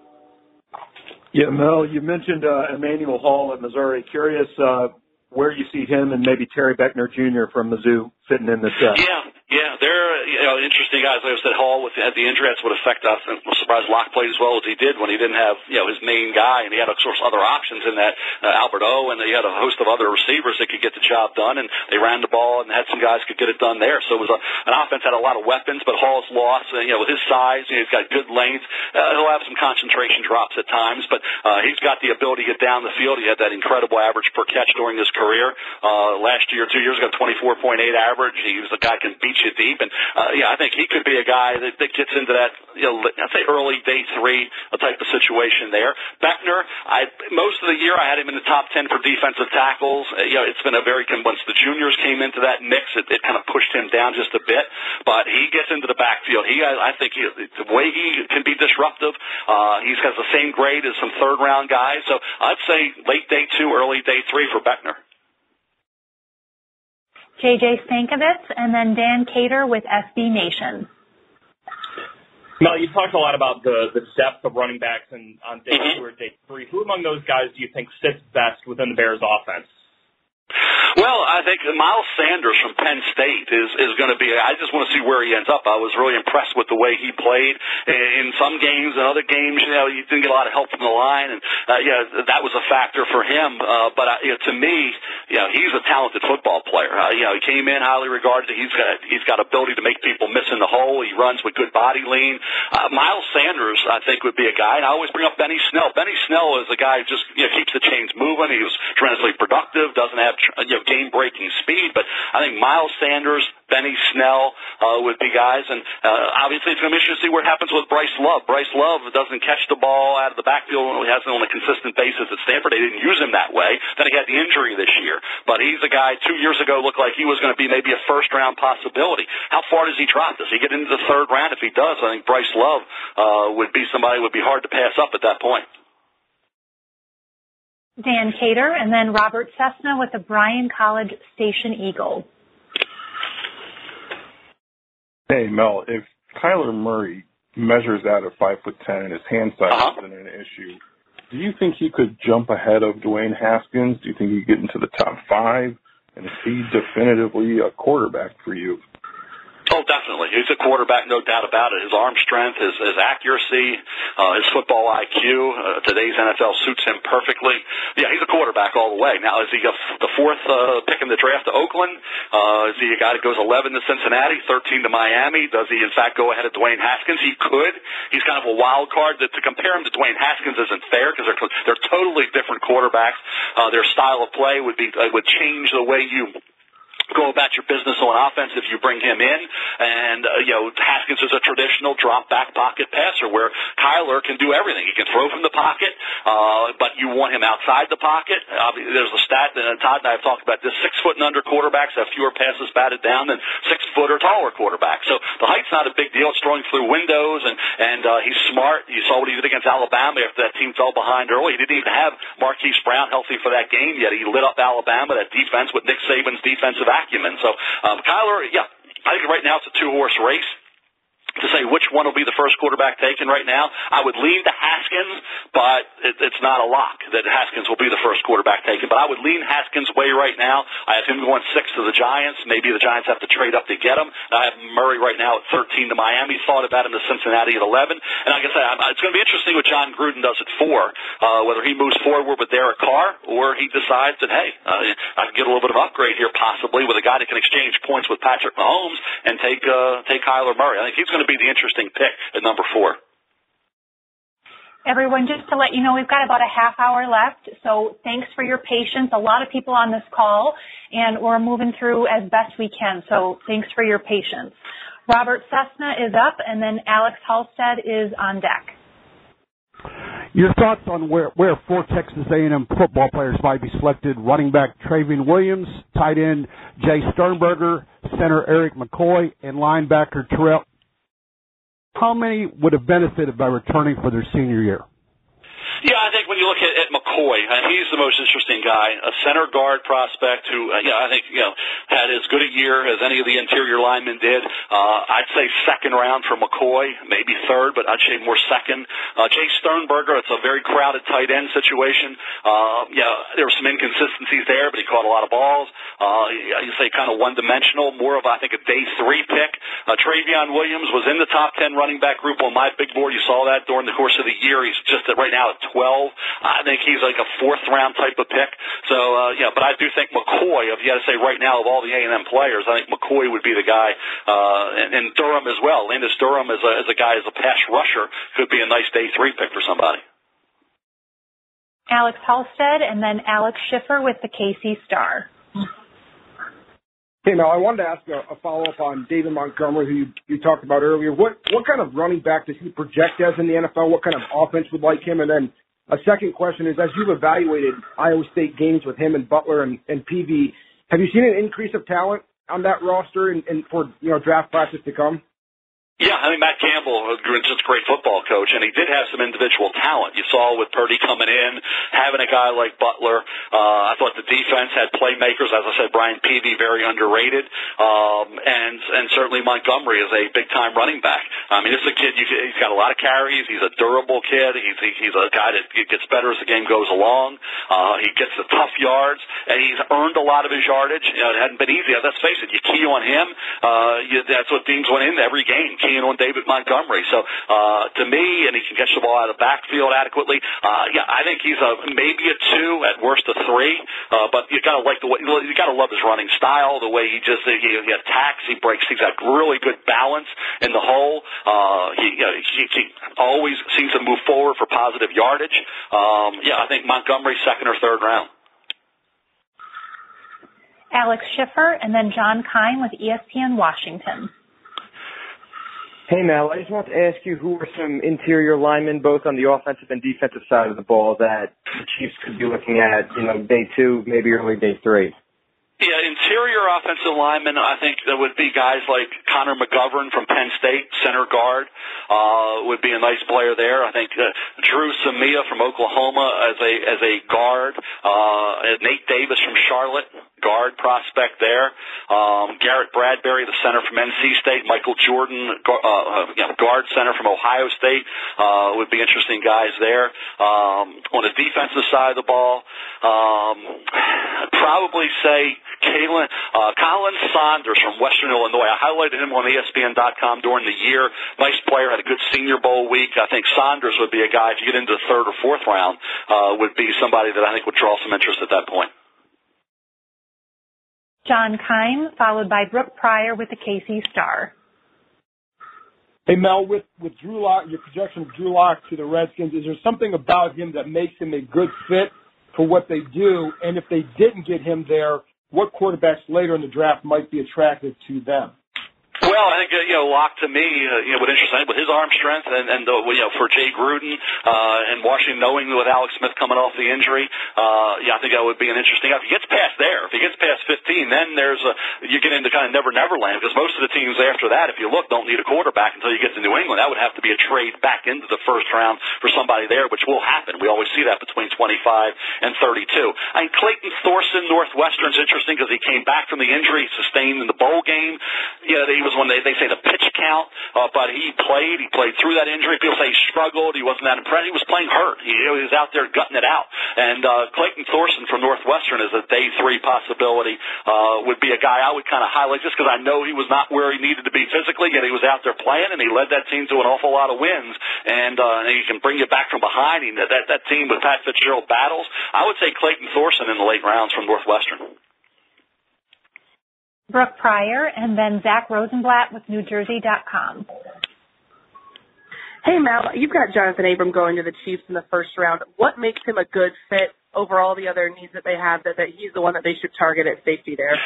Yeah, Mel, you mentioned uh, Emmanuel Hall at Missouri. Curious uh, where you see him and maybe Terry Beckner Junior from Mizzou fitting in this set. Yeah. Yeah, they're, you know, interesting guys. Like I said, Hall with the, the injury, that's what affected us. And I'm surprised Locke played as well as he did when he didn't have, you know, his main guy, and he had a source of other options in that uh, Albert O, and he had a host of other receivers that could get the job done, and they ran the ball and had some guys could get it done there. So it was a, an offense that had a lot of weapons, but Hall's loss, and, you know, with his size, you know, he's got good length. Uh, he'll have some concentration drops at times, but uh, he's got the ability to get down the field. He had that incredible average per catch during his career. Uh, last year, two years ago, twenty-four point eight average. He was the guy that can beat you deep, and uh, yeah, I think he could be a guy that, that gets into that, you know, I'd say early day three type of situation there. Beckner, I, most of the year I had him in the top ten for defensive tackles. Uh, you know, it's been a very good, once the juniors came into that mix, it, it kind of pushed him down just a bit, but he gets into the backfield. He, I, I think he, the way he can be disruptive, uh, he's got the same grade as some third round guys, so I'd say late day two, early day three for Beckner. J J Stankovitz, and then Dan Cater with S B Nation. Mel, you talked a lot about the, the depth of running backs and on day mm-hmm. two or day three. Who among those guys do you think fits best within the Bears' offense? Well, I think Miles Sanders from Penn State is, is going to be, I just want to see where he ends up. I was really impressed with the way he played in some games and other games. You know, you didn't get a lot of help from the line, and uh, you know, that was a factor for him. Uh, but uh, you know, to me, you know, he's a talented football player. Uh, you know, he came in highly regarded. He's got, he's got ability to make people miss in the hole. He runs with good body lean. Uh, Miles Sanders, I think, would be a guy, and I always bring up Benny Snell. Benny Snell is a guy who just, you know, keeps the chains moving. He was tremendously productive, doesn't have, you know, game-breaking speed, but I think Miles Sanders, Benny Snell uh, would be guys, and uh, obviously it's going to be interesting to see what happens with Bryce Love. Bryce Love doesn't catch the ball out of the backfield when he has it on a consistent basis at Stanford. They didn't use him that way. Then he had the injury this year, but he's a guy two years ago looked like he was going to be maybe a first-round possibility. How far does he drop? Does he get into the third round? If he does, I think Bryce Love uh, would be somebody who would be hard to pass up at that point. Dan Cater, and then Robert Cessna with the Bryan College Station Eagle. Hey, Mel, if Kyler Murray measures out at five foot ten and his hand size uh-huh. isn't an issue, do you think he could jump ahead of Dwayne Haskins? Do you think he'd get into the top five? And is he definitively a quarterback for you? Oh, definitely. He's a quarterback, no doubt about it. His arm strength, his, his accuracy, uh, his football I Q, uh, today's N F L suits him perfectly. Yeah, he's a quarterback all the way. Now, is he a, the fourth uh, pick in the draft to Oakland? Uh, is he a guy that goes eleven to Cincinnati, thirteen to Miami? Does he, in fact, go ahead of Dwayne Haskins? He could. He's kind of a wild card. To, to compare him to Dwayne Haskins isn't fair because they're, they're totally different quarterbacks. Uh, their style of play would be uh, would change the way you go about your business on offense if you bring him in. And, uh, you know, Haskins is a traditional drop-back pocket passer where Kyler can do everything. He can throw from the pocket, uh, but you want him outside the pocket. Uh, there's a stat that Todd and I have talked about this. Six-foot and under quarterbacks have fewer passes batted down than six-foot or taller quarterbacks. So the height's not a big deal. It's throwing through windows, and, and uh, he's smart. You saw what he did against Alabama after that team fell behind early. He didn't even have Marquise Brown healthy for that game yet. He lit up Alabama, that defense, with Nick Saban's defensive action. So, um, Kyler, yeah, I think right now it's a two-horse race. To say which one will be the first quarterback taken right now, I would lean to Haskins, but it, it's not a lock that Haskins will be the first quarterback taken. But I would lean Haskins' way right now. I have him going six to the Giants. Maybe the Giants have to trade up to get him. And I have Murray right now at thirteen to Miami. Thought about him to Cincinnati at eleven. And like I said, it's going to be interesting what John Gruden does at four, uh, whether he moves forward with Derek Carr or he decides that, hey, uh, I can get a little bit of upgrade here possibly with a guy that can exchange points with Patrick Mahomes and take uh, take Kyler Murray. I think he's going to to be the interesting pick at number four. Everyone, just to let you know, we've got about a half hour left, so thanks for your patience. A lot of people on this call, and we're moving through as best we can, so thanks for your patience. Robert Cessna is up, and then Alex Halstead is on deck. Your thoughts on where, where four Texas A and M football players might be selected: running back Travion Williams, tight end Jay Sternberger, center Eric McCoy, and linebacker Terrell. How many would have benefited by returning for their senior year? Yeah, I think when you look at, at McCoy, uh, he's the most interesting guy, a center guard prospect who, uh, you know, I think, you know, had as good a year as any of the interior linemen did. Uh, I'd say second round for McCoy, maybe third, but I'd say more second. Uh, Jay Sternberger, it's a very crowded tight end situation. Uh, you know, there were some inconsistencies there, but he caught a lot of balls. Uh, you say kind of one-dimensional, more of, I think, a day three pick. Uh, Travion Williams was in the top ten running back group on my big board. You saw that during the course of the year. He's just at, right now at twelve. I think he's like a fourth-round type of pick. So, uh, yeah, but I do think McCoy, if you had to say right now of all the A and M players, I think McCoy would be the guy. Uh, and, and Durham as well. Landis Durham as a, as a guy, as a pass rusher, could be a nice day three pick for somebody. Alex Halstead and then Alex Schiffer with the K C Star. Hey, Mel, I wanted to ask a, a follow-up on David Montgomery, who you, you talked about earlier. What what kind of running back does he project as in the N F L? What kind of offense would like him? And then a second question is, as you've evaluated Iowa State games with him and Butler and, and Peavy, have you seen an increase of talent on that roster and, and for, you know, draft classes to come? Yeah, I mean, Matt Campbell is just a great football coach, and he did have some individual talent. You saw with Purdy coming in, having a guy like Butler. Uh, I thought the defense had playmakers. As I said, Brian Peavy, very underrated. Um, and and certainly Montgomery is a big-time running back. I mean, this is a kid, you, he's got a lot of carries. He's a durable kid. He's, he, he's a guy that gets better as the game goes along. Uh, he gets the tough yards, and he's earned a lot of his yardage. You know, it hadn't been easy. Let's face it, you key on him. Uh, you, that's what teams went into every game, on David Montgomery. So, uh, to me, and he can catch the ball out of the backfield adequately. Uh, yeah, I think he's a, maybe a two, at worst a three. Uh, but you gotta like the way, you gotta love his running style, the way he just, he, he attacks, he breaks, he's got really good balance in the hole. Uh, he, you know, he, he always seems to move forward for positive yardage. Um, yeah, I think Montgomery, second or third round. Alex Schiffer and then John Kine with E S P N Washington. Hey, Mel, I just want to ask you, who are some interior linemen, both on the offensive and defensive side of the ball, that the Chiefs could be looking at, you know, day two, maybe early day three? Yeah, interior offensive linemen, I think there would be guys like Connor McGovern from Penn State, center guard, uh, would be a nice player there. I think uh, Drew Samia from Oklahoma as a as a guard, uh, Nate Davis from Charlotte, guard prospect there. Um, Garrett Bradbury, the center from N C State. Michael Jordan, uh, you know, guard center from Ohio State, uh, would be interesting guys there. Um, on the defensive side of the ball, um, probably say Kalen, uh, Colin Saunders from Western Illinois. I highlighted him on E S P N dot com during the year. Nice player, had a good Senior Bowl week. I think Saunders would be a guy, if you get into the third or fourth round, uh, would be somebody that I think would draw some interest at that point. John Kime, followed by Brooke Pryor with the K C Star. Hey, Mel, with, with Drew Lock, your projection of Drew Lock to the Redskins, is there something about him that makes him a good fit for what they do? And if they didn't get him there, what quarterbacks later in the draft might be attractive to them? Well, I think, you know, Locke to me, uh, you know, would interest anybody. His arm strength and, and uh, you know, for Jay Gruden uh, and Washington, knowing with Alex Smith coming off the injury, uh, yeah, I think that would be an interesting. If he gets past there, if he gets past fifteen, then there's a, you get into kind of never-never land, because most of the teams after that, if you look, don't need a quarterback until you get to New England. That would have to be a trade back into the first round for somebody there, which will happen. We always see that between twenty-five and thirty-two. I think Clayton Thorson, Northwestern's interesting because he came back from the injury sustained in the bowl game. You know, he was when they, they say the pitch count, uh, but he played. He played through that injury. People say he struggled. He wasn't that impressed. He was playing hurt. He, he was out there gutting it out. And uh, Clayton Thorson from Northwestern is a day three possibility, uh, would be a guy I would kind of highlight just because I know he was not where he needed to be physically, yet he was out there playing, and he led that team to an awful lot of wins. And, uh, and he can bring you back from behind. He, that, that team with Pat Fitzgerald battles. I would say Clayton Thorson in the late rounds from Northwestern. Brooke Pryor, and then Zach Rosenblatt with New Jersey dot com. Hey, Mel, you've got Jonathan Abram going to the Chiefs in the first round. What makes him a good fit over all the other needs that they have, that, that he's the one that they should target at safety there?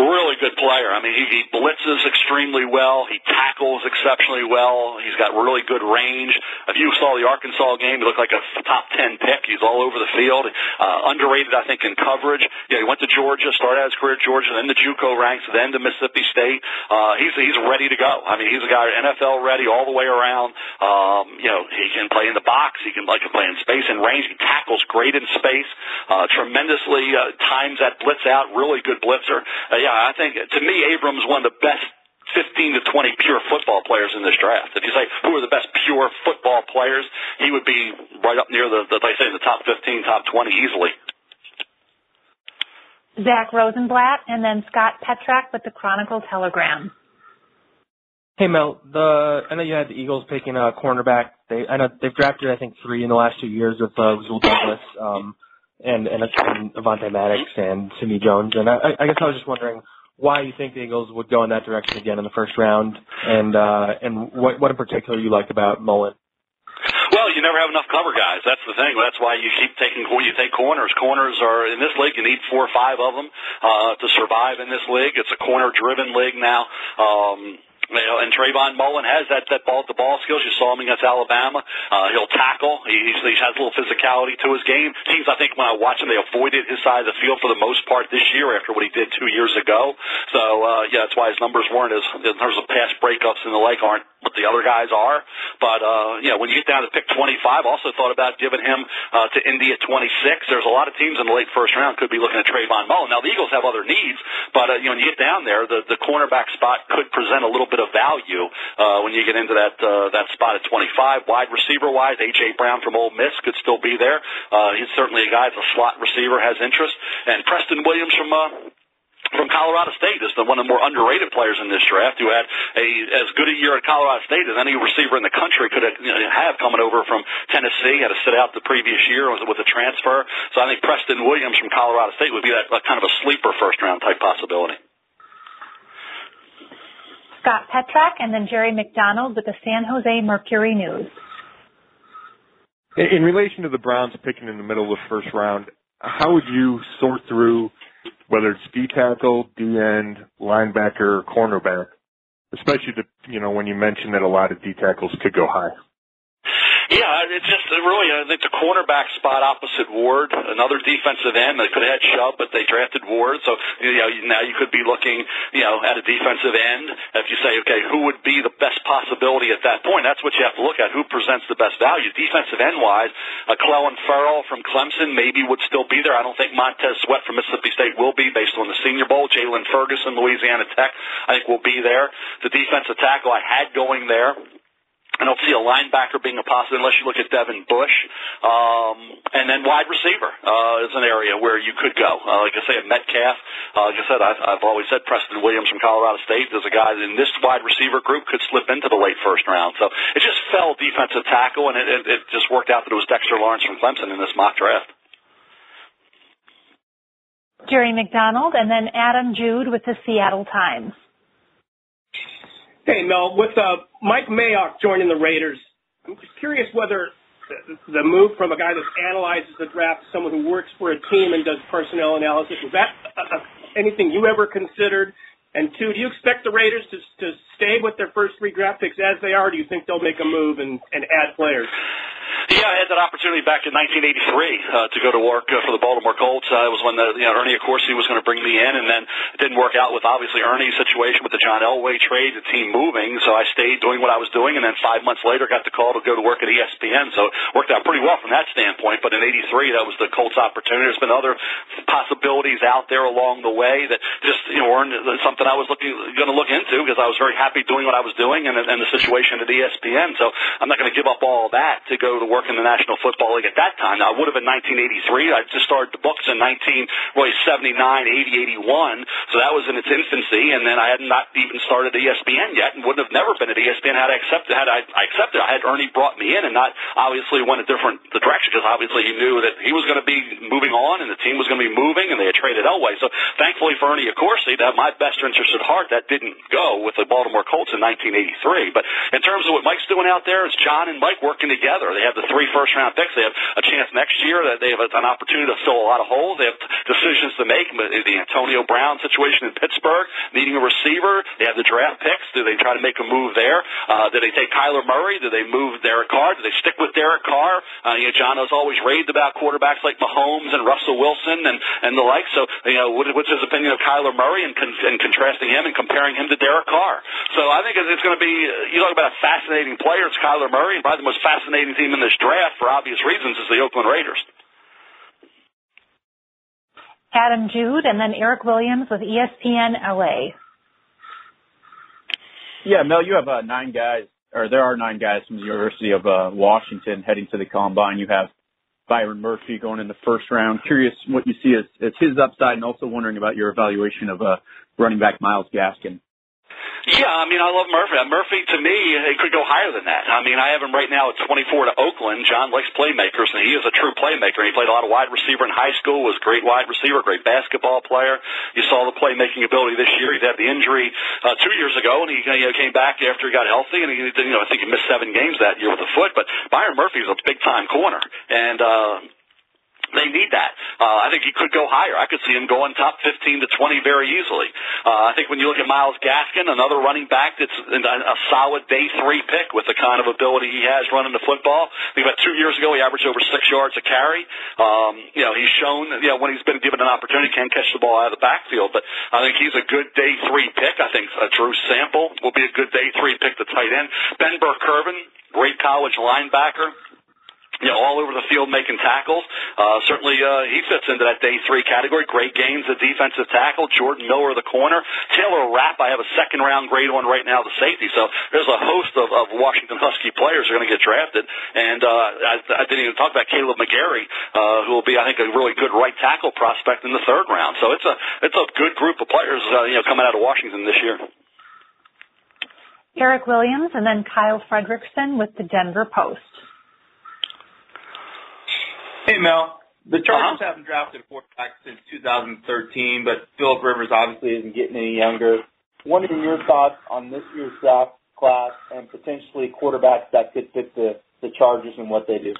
Really good player. I mean, he, he blitzes extremely well. He tackles exceptionally well. He's got really good range. If you saw the Arkansas game, he looked like a top ten pick. He's all over the field. Uh, underrated, I think, in coverage. Yeah, he went to Georgia, started out his career at Georgia, then the JUCO ranks, then to Mississippi State. Uh, he's he's ready to go. I mean, he's a guy N F L ready all the way around. Um, you know, he can play in the box. He can like play in space and range. He tackles great in space. Uh, tremendously uh, times that blitz out. Really good blitzer. Uh, yeah. I think, to me, Abrams one of the best fifteen to twenty pure football players in this draft. If you say who are the best pure football players, he would be right up near the, the like I say, the top fifteen, top twenty easily. Zach Rosenblatt and then Scott Petrak with the Chronicle Telegram. Hey Mel, the I know you had the Eagles picking a cornerback. They I know they've drafted I think three in the last two years with uh, Rasul Douglas. Um, And, and, and Avonte Maddox and Sidney Jones. And I, I guess I was just wondering why you think the Eagles would go in that direction again in the first round, and uh, and what, what in particular you like about Mullen. Well, you never have enough cover guys. That's the thing. That's why you keep taking when you take corners. Corners are in this league. You need four or five of them uh, to survive in this league. It's a corner-driven league now. Um, You know, and Trayvon Mullen has that, that ball to ball skills. You saw him against Alabama. Uh, he'll tackle. He, he has a little physicality to his game. Teams, I think, when I watch him, they avoided his side of the field for the most part this year after what he did two years ago. So, uh, yeah, that's why his numbers weren't as, in terms of pass breakups and the like, aren't what the other guys are. But, uh, you know, when you get down to pick twenty-five, also thought about giving him, uh, to Indy at twenty-six. There's a lot of teams in the late first round could be looking at Trayvon Mullen. Now, the Eagles have other needs, but, uh, you know, when you get down there, the, the cornerback spot could present a little bit of value uh, when you get into that uh, that spot at twenty-five. Wide receiver-wise, A J. Brown from Ole Miss could still be there. Uh, he's certainly a guy that's a slot receiver, has interest. And Preston Williams from uh, from Colorado State is the one of the more underrated players in this draft, who had a as good a year at Colorado State as any receiver in the country could have, you know, have coming over from Tennessee. Had to sit out the previous year with, with a transfer. So I think Preston Williams from Colorado State would be that uh, kind of a sleeper first-round type possibility. Scott Petrak, and then Jerry McDonald with the San Jose Mercury News. In relation to the Browns picking in the middle of the first round, how would you sort through whether it's D-tackle, D-end, linebacker, or cornerback, especially, to, you know, when you mentioned that a lot of D-tackles could go high? Yeah, it's just really, I think the cornerback spot opposite Ward, another defensive end. They could have had Chubb, but they drafted Ward. So, you know, now you could be looking, you know, at a defensive end. If you say, okay, who would be the best possibility at that point? That's what you have to look at. Who presents the best value? Defensive end-wise, uh, Clellan Ferrell from Clemson maybe would still be there. I don't think Montez Sweat from Mississippi State will be based on the Senior Bowl. Jalen Ferguson, Louisiana Tech, I think will be there. The defensive tackle I had going there. I don't see a linebacker being a positive unless you look at Devin Bush. Um, and then wide receiver uh, is an area where you could go. Uh, like I say, at Metcalf, uh, like I said, I've, I've always said Preston Williams from Colorado State is a guy that in this wide receiver group could slip into the late first round. So it just fell defensive tackle, and it, it, it just worked out that it was Dexter Lawrence from Clemson in this mock draft. Jerry McDonald, and then Adam Jude with the Seattle Times. Hey, Mel, with uh, Mike Mayock joining the Raiders, I'm just curious whether the move from a guy that analyzes the draft to someone who works for a team and does personnel analysis, is that uh, anything you ever considered? And, two, do you expect the Raiders to, to stay with their first three draft picks as they are, or do you think they'll make a move and, and add players? Yeah, I had that opportunity back in nineteen eighty-three uh, to go to work uh, for the Baltimore Colts. Uh, it was when the, you know, Ernie Accorsi was going to bring me in, and then it didn't work out with, obviously, Ernie's situation with the John Elway trade, the team moving. So I stayed doing what I was doing, and then five months later got the call to go to work at E S P N. So it worked out pretty well from that standpoint. But in eighty-three, that was the Colts' opportunity. There's been other possibilities out there along the way that just, you know, weren't something I was looking going to look into because I was very happy doing what I was doing and, and the situation at E S P N. So I'm not going to give up all that to go to work in the National Football League at that time. Now, I would have in nineteen eighty-three. I just started the books in nineteen seventy-nine, eighty, eighty-one, so that was in its infancy, and then I had not even started E S P N yet and wouldn't have never been at E S P N had I accepted. Had I, I accepted, I had Ernie brought me in and not obviously went a different direction because obviously he knew that he was going to be moving on and the team was going to be moving and they had traded Elway. So thankfully for Ernie Accorsi, that my best interest at heart, that didn't go with the Baltimore Colts in nineteen eighty-three. But in terms of what Mike's doing out there, it's John and Mike working together. They have the three first-round picks. They have a chance next year. That they have an opportunity to fill a lot of holes. They have decisions to make. The Antonio Brown situation in Pittsburgh, needing a receiver. They have the draft picks. Do they try to make a move there? Uh, do they take Kyler Murray? Do they move Derek Carr? Do they stick with Derek Carr? Uh, you know, John has always raved about quarterbacks like Mahomes and Russell Wilson and, and the like. So, you know, what, what's his opinion of Kyler Murray and, con- and contrasting him and comparing him to Derek Carr? So I think it's going to be, you talk about a fascinating player. It's Kyler Murray, and probably the most fascinating team in this draft, for obvious reasons, is the Oakland Raiders. Adam Jude, and then Eric Williams with E S P N L A. Yeah, Mel, you have uh, nine guys, or there are nine guys from the University of uh, Washington heading to the Combine. You have Byron Murphy going in the first round. Curious what you see as, as his upside, and also wondering about your evaluation of uh, running back Myles Gaskin. Yeah, I mean, I love Murphy. Murphy, to me, it could go higher than that. I mean, I have him right now at twenty-four to Oakland. John likes playmakers, and he is a true playmaker. He played a lot of wide receiver in high school, was a great wide receiver, great basketball player. You saw the playmaking ability this year. He had the injury uh, two years ago, and he you know, came back after he got healthy, and he, you know, I think he missed seven games that year with a foot. But Byron Murphy is a big-time corner, and uh, they need that. Uh, I think he could go higher. I could see him going top fifteen to twenty very easily. Uh, I think when you look at Myles Gaskin, another running back that's a solid day three pick with the kind of ability he has running the football. I think about two years ago he averaged over six yards a carry. Um, you know, he's shown you know, when he's been given an opportunity, can catch the ball out of the backfield. But I think he's a good day three pick. I think uh, Drew Sample will be a good day three pick to tight end. Ben Burkervin, great college linebacker. You know, all over the field making tackles. Uh, certainly, uh, he fits into that day three category. Great gains, the defensive tackle. Jordan Miller, the corner. Taylor Rapp, I have a second round grade on right now, the safety. So there's a host of, of Washington Husky players who are going to get drafted. And, uh, I, I didn't even talk about Caleb McGarry, uh, who will be, I think, a really good right tackle prospect in the third round. So it's a, it's a good group of players, uh, you know, coming out of Washington this year. Eric Williams and then Kyle Fredrickson with the Denver Post. Hey, Mel. The Chargers uh-huh. haven't drafted a quarterback since two thousand thirteen, but Phillip Rivers obviously isn't getting any younger. What are your thoughts on this year's draft class and potentially quarterbacks that could fit the, the Chargers and what they do?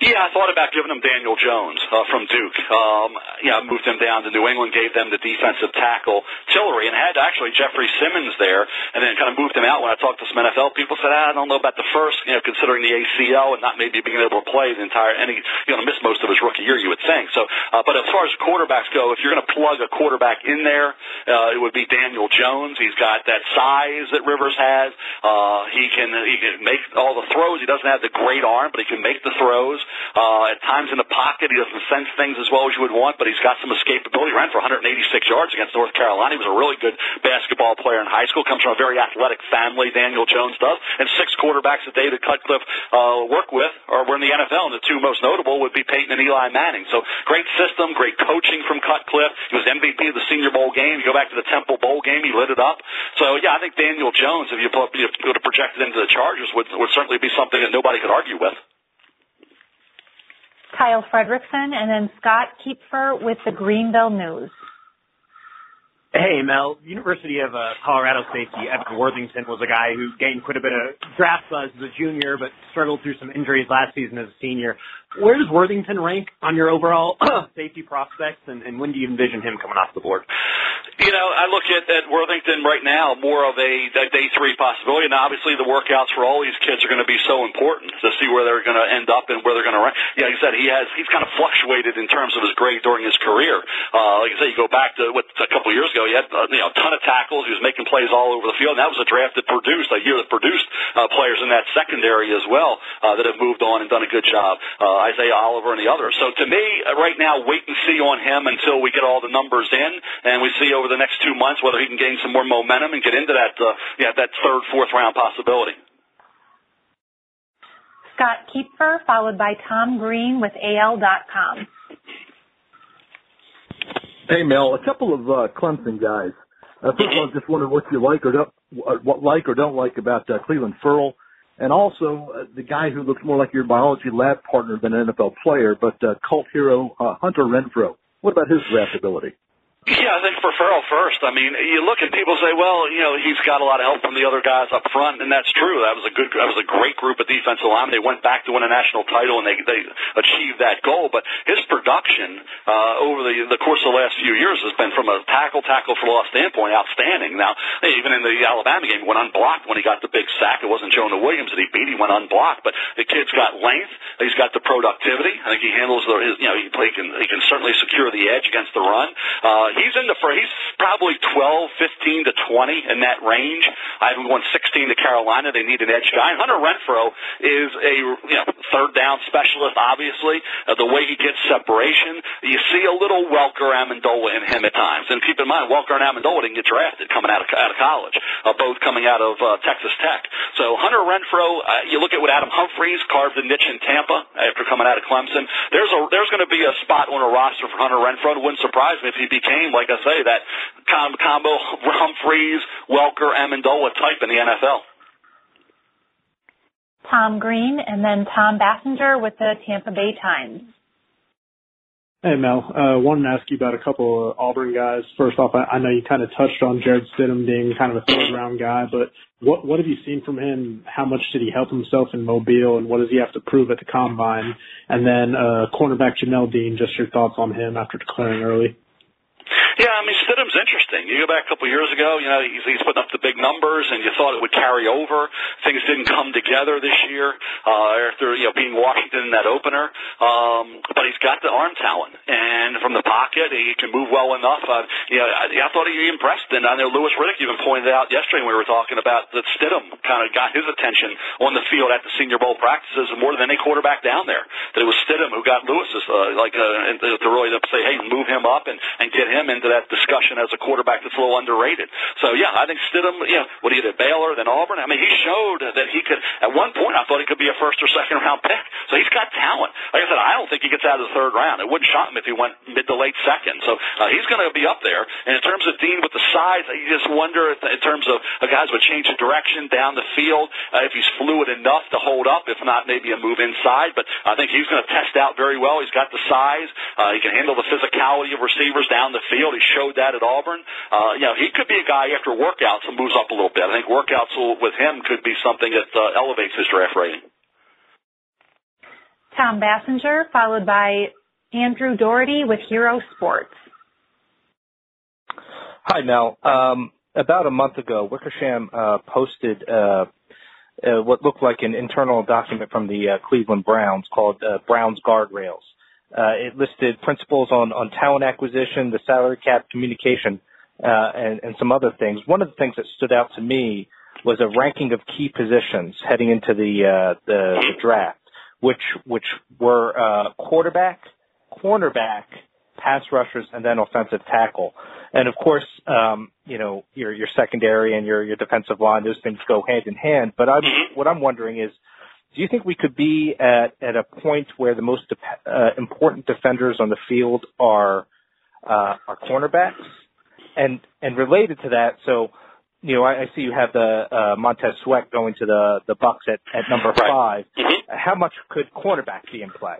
Yeah, I thought about giving him Daniel Jones uh, from Duke. Um, yeah, I moved him down to New England, gave them the defensive tackle, Tillery, and had actually Jeffrey Simmons there, and then kind of moved him out. When I talked to some N F L people, said, ah, I don't know about the first, you know, considering the A C L and not maybe being able to play the entire, and he's going to miss most of his rookie year, you would think. So, uh, but as far as quarterbacks go, if you're going to plug a quarterback in there, uh, it would be Daniel Jones. He's got that size that Rivers has. Uh, he can he can make all the throws. He doesn't have the great arm, but he can make the throws. Uh, at times in the pocket, he doesn't sense things as well as you would want, but he's got some escapability. He ran for one hundred eighty-six yards against North Carolina. He was a really good basketball player in high school. Comes from a very athletic family, Daniel Jones does. And six quarterbacks that David Cutcliffe uh, worked with or were in the N F L, and the two most notable would be Peyton and Eli Manning. So great system, great coaching from Cutcliffe. He was M V P of the Senior Bowl game. You go back to the Temple Bowl game, he lit it up. So, yeah, I think Daniel Jones, if you would have projected into the Chargers, would, would certainly be something that nobody could argue with. Kyle Fredrickson, and then Scott Kiepfer with the Greenville News. Hey, Mel. University of uh, Colorado State, Evan Worthington was a guy who gained quite a bit of draft buzz as a junior but struggled through some injuries last season as a senior. Where does Worthington rank on your overall safety prospects, and, and when do you envision him coming off the board? You know, I look at, at Worthington right now more of a, a day three possibility. And obviously the workouts for all these kids are going to be so important to see where they're going to end up and where they're going to rank. Yeah, like I said, he has, he's kind of fluctuated in terms of his grade during his career. Uh, like I said, you go back to what, a couple of years ago, he had uh, you know, a ton of tackles. He was making plays all over the field. And that was a draft that produced, a year that produced uh, players in that secondary as well uh, that have moved on and done a good job. Uh, Isaiah Oliver and the others. So to me, right now, wait and see on him until we get all the numbers in and we see over the next two months whether he can gain some more momentum and get into that uh, yeah, that third, fourth round possibility. Scott Kiepfer, followed by Tom Green with A L dot com. Hey, Mel, a couple of uh, Clemson guys. Uh, first of all, I just wondered what you like or don't, what like or don't like about uh, Cleveland Ferrell, and also uh, the guy who looks more like your biology lab partner than an N F L player, but uh, cult hero uh, Hunter Renfrow. What about his draft ability? Yeah, I think for Ferrell first, I mean, you look and people say, well, you know, he's got a lot of help from the other guys up front, and that's true. That was a good, that was a great group of defensive linemen. They went back to win a national title, and they they achieved that goal. But his production uh, over the the course of the last few years has been, from a tackle tackle for loss standpoint, outstanding. Now, even in the Alabama game, he went unblocked when he got the big sack. It wasn't Jonah Williams that he beat; he went unblocked. But the kid's got length. He's got the productivity. I think he handles the, his, you know, he, he can he can certainly secure the edge against the run. Uh, He's in the he's probably twelve, fifteen to twenty in that range. I haven't gone sixteen to Carolina. They need an edge guy. Hunter Renfrow is a you know, third down specialist. Obviously, uh, the way he gets separation, you see a little Welker Amendola in him at times. And keep in mind, Welker and Amendola didn't get drafted coming out of out of college, uh, both coming out of uh, Texas Tech. So Hunter Renfrow, uh, you look at what Adam Humphries carved a niche in Tampa after coming out of Clemson. There's a there's going to be a spot on a roster for Hunter Renfrow. It wouldn't surprise me if he became, like I say, that com- combo Humphries, Welker, Amendola type in the N F L. Tom Green, and then Tom Bassinger with the Tampa Bay Times. Hey, Mel. I uh, wanted to ask you about a couple of Auburn guys. First off, I, I know you kind of touched on Jared Stidham being kind of a third-round guy, but what what have you seen from him? How much did he help himself in Mobile, and what does he have to prove at the Combine? And then uh, cornerback Jamel Dean, just your thoughts on him after declaring early. Yeah, I mean, Stidham's interesting. You go back a couple years ago, you know, he's, he's putting up the big numbers, and you thought it would carry over. Things didn't come together this year uh, after, you know, being Washington in that opener. Um, but he's got the arm talent, and from the pocket, he can move well enough. Uh, you know, I, I thought he impressed, and I know Lewis Riddick even pointed out yesterday when we were talking about that Stidham kind of got his attention on the field at the Senior Bowl practices more than any quarterback down there. That it was Stidham who got Lewis's, uh, like, uh, to really say, hey, move him up and, and get him into that discussion as a quarterback that's a little underrated. So, yeah, I think Stidham, you know, what he did at Baylor, then Auburn, I mean, he showed that he could, at one point, I thought he could be a first or second round pick. So he's got talent. Like I said, I don't think he gets out of the third round. It wouldn't shock him if he went mid to late second. So uh, he's going to be up there. And in terms of Dean with the size, you just wonder if, in terms of uh, guys would change the direction down the field, uh, if he's fluid enough to hold up, if not, maybe a move inside. But I think he's going to test out very well. He's got the size. Uh, he can handle the physicality of receivers down the field. He showed that at Auburn. Uh, you know, he could be a guy after workouts and moves up a little bit. I think workouts will, with him could be something that uh, elevates his draft rating. Tom Bassinger, followed by Andrew Doherty with Hero Sports. Hi, Mel. Um, about a month ago, Wickersham uh, posted uh, uh, what looked like an internal document from the uh, Cleveland Browns called uh, Browns Guardrails. Uh, it listed principles on, on talent acquisition, the salary cap, communication, uh, and, and some other things. One of the things that stood out to me was a ranking of key positions heading into the, uh, the, the draft, which, which were, uh, quarterback, cornerback, pass rushers, and then offensive tackle. And of course, um, you know, your, your secondary and your, your defensive line, those things go hand in hand. But I'm, what I'm wondering is, do you think we could be at, at a point where the most de- uh, important defenders on the field are, uh, are cornerbacks? And, and related to that, so, you know, I, I see you have the, uh, Montez Sweat going to the, the Bucks at, at number five. Mm-hmm. How much could cornerback be in play?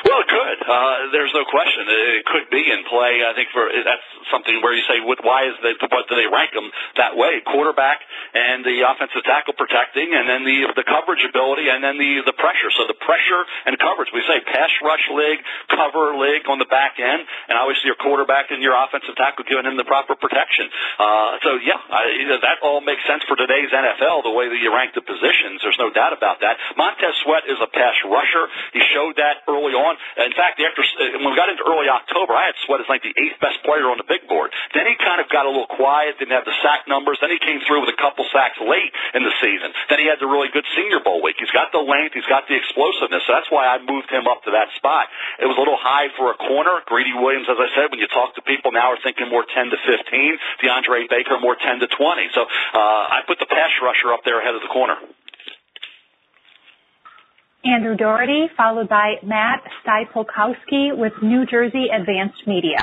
Well, it could. Uh, there's no question. It could be in play. I think for that's something where you say, with why is they, what do they rank them that way? Quarterback and the offensive tackle protecting, and then the the coverage ability, and then the, the pressure. So the pressure and coverage. We say pass rush league, cover league on the back end, and obviously your quarterback and your offensive tackle giving him the proper protection. Uh, so, yeah, I, that all makes sense for today's N F L, the way that you rank the positions. There's no doubt about that. Montez Sweat is a pass rusher. He showed that early on. In fact, after when we got into early October, I had Sweat as like the eighth best player on the big board. Then he kind of got a little quiet, didn't have the sack numbers. Then he came through with a couple sacks late in the season. Then he had the really good Senior Bowl week. He's got the length, he's got the explosiveness. So that's why I moved him up to that spot. It was a little high for a corner. Greedy Williams, as I said, when you talk to people now, are thinking more ten to fifteen. DeAndre Baker more ten to twenty. So uh, I put the pass rusher up there ahead of the corner. Andrew Doherty, followed by Matt Stipulkowski with New Jersey Advanced Media.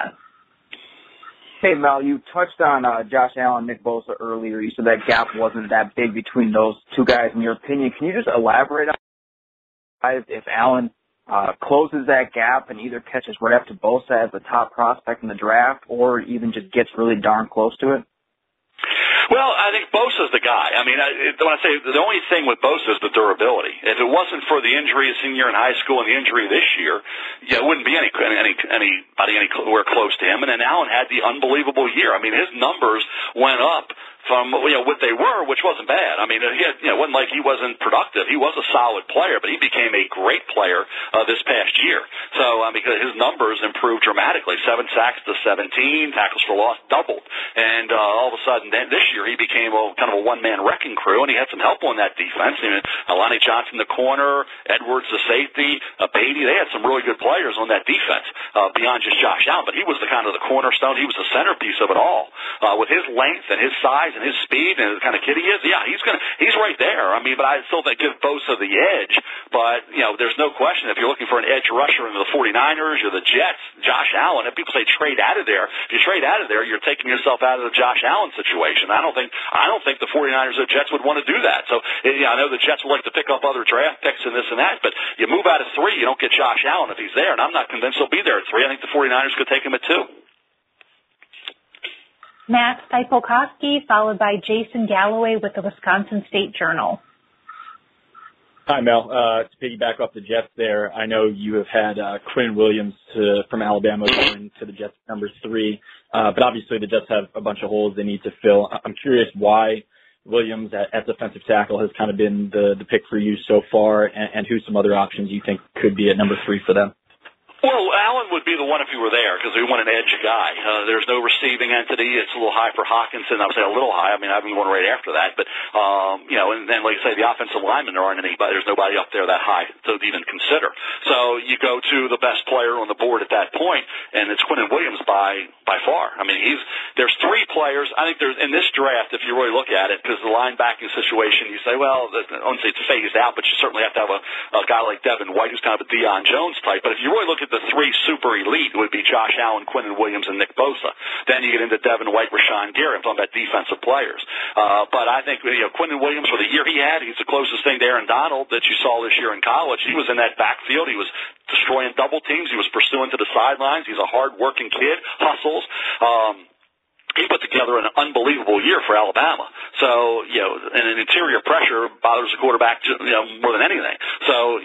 Hey, Mel, you touched on uh, Josh Allen, Nick Bosa earlier. You said that gap wasn't that big between those two guys. In your opinion, can you just elaborate on if Allen uh, closes that gap and either catches right up to Bosa as the top prospect in the draft or even just gets really darn close to it? Well, I think Bosa's the guy. I mean, I, when I say the only thing with Bosa is the durability. If it wasn't for the injury his senior in high school and the injury this year, yeah, it wouldn't be any, any anybody anywhere close to him. And then Allen had the unbelievable year. I mean, his numbers went up from, you know, what they were, which wasn't bad. I mean, he had, you know, it wasn't like he wasn't productive. He was a solid player, but he became a great player uh, this past year. So, I mean, his numbers improved dramatically. Seven sacks to seventeen, tackles for loss doubled. And uh, all of a sudden, then this year, he became a, kind of a one-man wrecking crew, and he had some help on that defense. I mean, Alani Johnson, the corner, Edwards, the safety, uh, Beatty, they had some really good players on that defense uh, beyond just Josh Allen, but he was the kind of the cornerstone. He was the centerpiece of it all. Uh, with his length and his size, and his speed and the kind of kid he is, yeah, he's gonna, he's right there. I mean, but I still think give Bosa the edge. But, you know, there's no question if you're looking for an edge rusher in the forty-niners or the Jets, Josh Allen, if people say trade out of there, if you trade out of there, you're taking yourself out of the Josh Allen situation. I don't think, I don't think the forty-niners or the Jets would want to do that. So, you know, I know the Jets would like to pick up other draft picks and this and that, but you move out of three, you don't get Josh Allen if he's there, and I'm not convinced he'll be there at three. I think the forty-niners could take him at two. Matt Stipulkowski, followed by Jason Galloway with the Wisconsin State Journal. Hi, Mel. Uh, to piggyback off the Jets there, I know you have had uh, Quinn Williams to, from Alabama going to the Jets number three, uh, but obviously the Jets have a bunch of holes they need to fill. I'm curious why Williams at, at defensive tackle has kind of been the, the pick for you so far, and, and who some other options you think could be at number three for them. Well, Allen would be the one if he were there because we want an edge guy. Uh, there's no receiving entity. It's a little high for Hawkinson. I would say a little high. I mean, I've been going right after that. But, um, you know, and then, like I say, the offensive linemen, there aren't anybody. There's nobody up there that high to even consider. So you go to the best player on the board at that point, and it's Quinnen Williams by, by far. I mean, he's there's three players. I think there's in this draft, if you really look at it, because the linebacking situation, you say, well, I wouldn't say it's phased out, but you certainly have to have a, a guy like Devin White who's kind of a Deion Jones type. But if you really look at the three super elite, would be Josh Allen, Quinnen Williams, and Nick Bosa. Then you get into Devin White, Rashawn Gary. I'm talking about defensive players. Uh, but I think, you know, Quinnen Williams, for the year he had, he's the closest thing to Aaron Donald that you saw this year in college. He was in that backfield. He was destroying double teams. He was pursuing to the sidelines. He's a hard-working kid, hustles. Um, He put together an unbelievable year for Alabama. So, you know, and an interior pressure bothers the quarterback, you know, more than anything. So,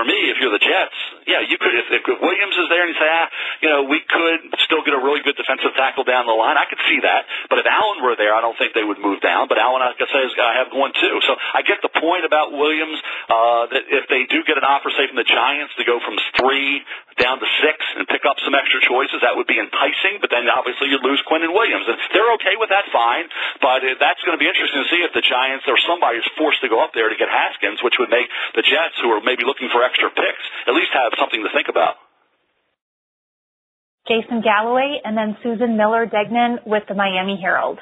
for me, if you're the Jets, yeah, you could. If, if Williams is there and you say, ah, you know, we could still get a really good defensive tackle down the line, I could see that. But if Allen were there, I don't think they would move down. But Allen, like I say, is going to have one too. So I get the point about Williams, uh, that if they do get an offer, say, from the Giants to go from three down to six and pick up some extra choices, that would be enticing. But then obviously you'd lose Quinnen Williams. And they're okay with that, fine. But that's going to be interesting to see if the Giants or somebody is forced to go up there to get Haskins, which would make the Jets, who are maybe looking for extra picks, at least have something to think about. Jason Galloway and then Susan Miller-Degnan with the Miami Herald.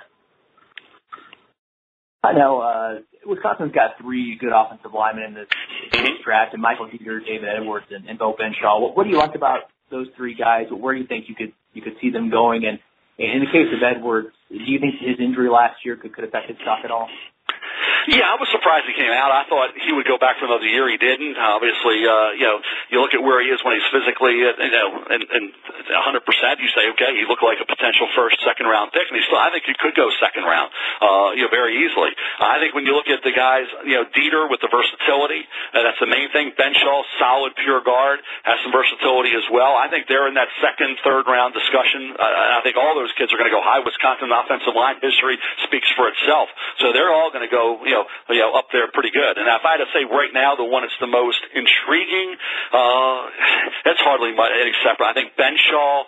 I know uh, Wisconsin's got three good offensive linemen in this mm-hmm. draft, and Michael Jeter, David Edwards, and, and Bo Benshaw. What, what do you like about those three guys? Where do you think you could you could see them going? And in the case of Edwards, do you think his injury last year could, could affect his stock at all? Yeah, I was surprised he came out. I thought he would go back for another year. He didn't. Obviously, uh, you know, you look at where he is when he's physically, you know, and, and one hundred percent. You say, okay, he looked like a potential first, second round pick, and he still. I think he could go second round, uh, you know, very easily. I think when you look at the guys, you know, Dieter with the versatility, uh, that's the main thing. Benshaw, solid pure guard, has some versatility as well. I think they're in that second, third round discussion. Uh, and I think all those kids are going to go high. Wisconsin offensive line history speaks for itself, so they're all going to go, you know. You know, up there pretty good. And if I had to say right now the one that's the most intriguing, uh, that's hardly much except I think Benshaw.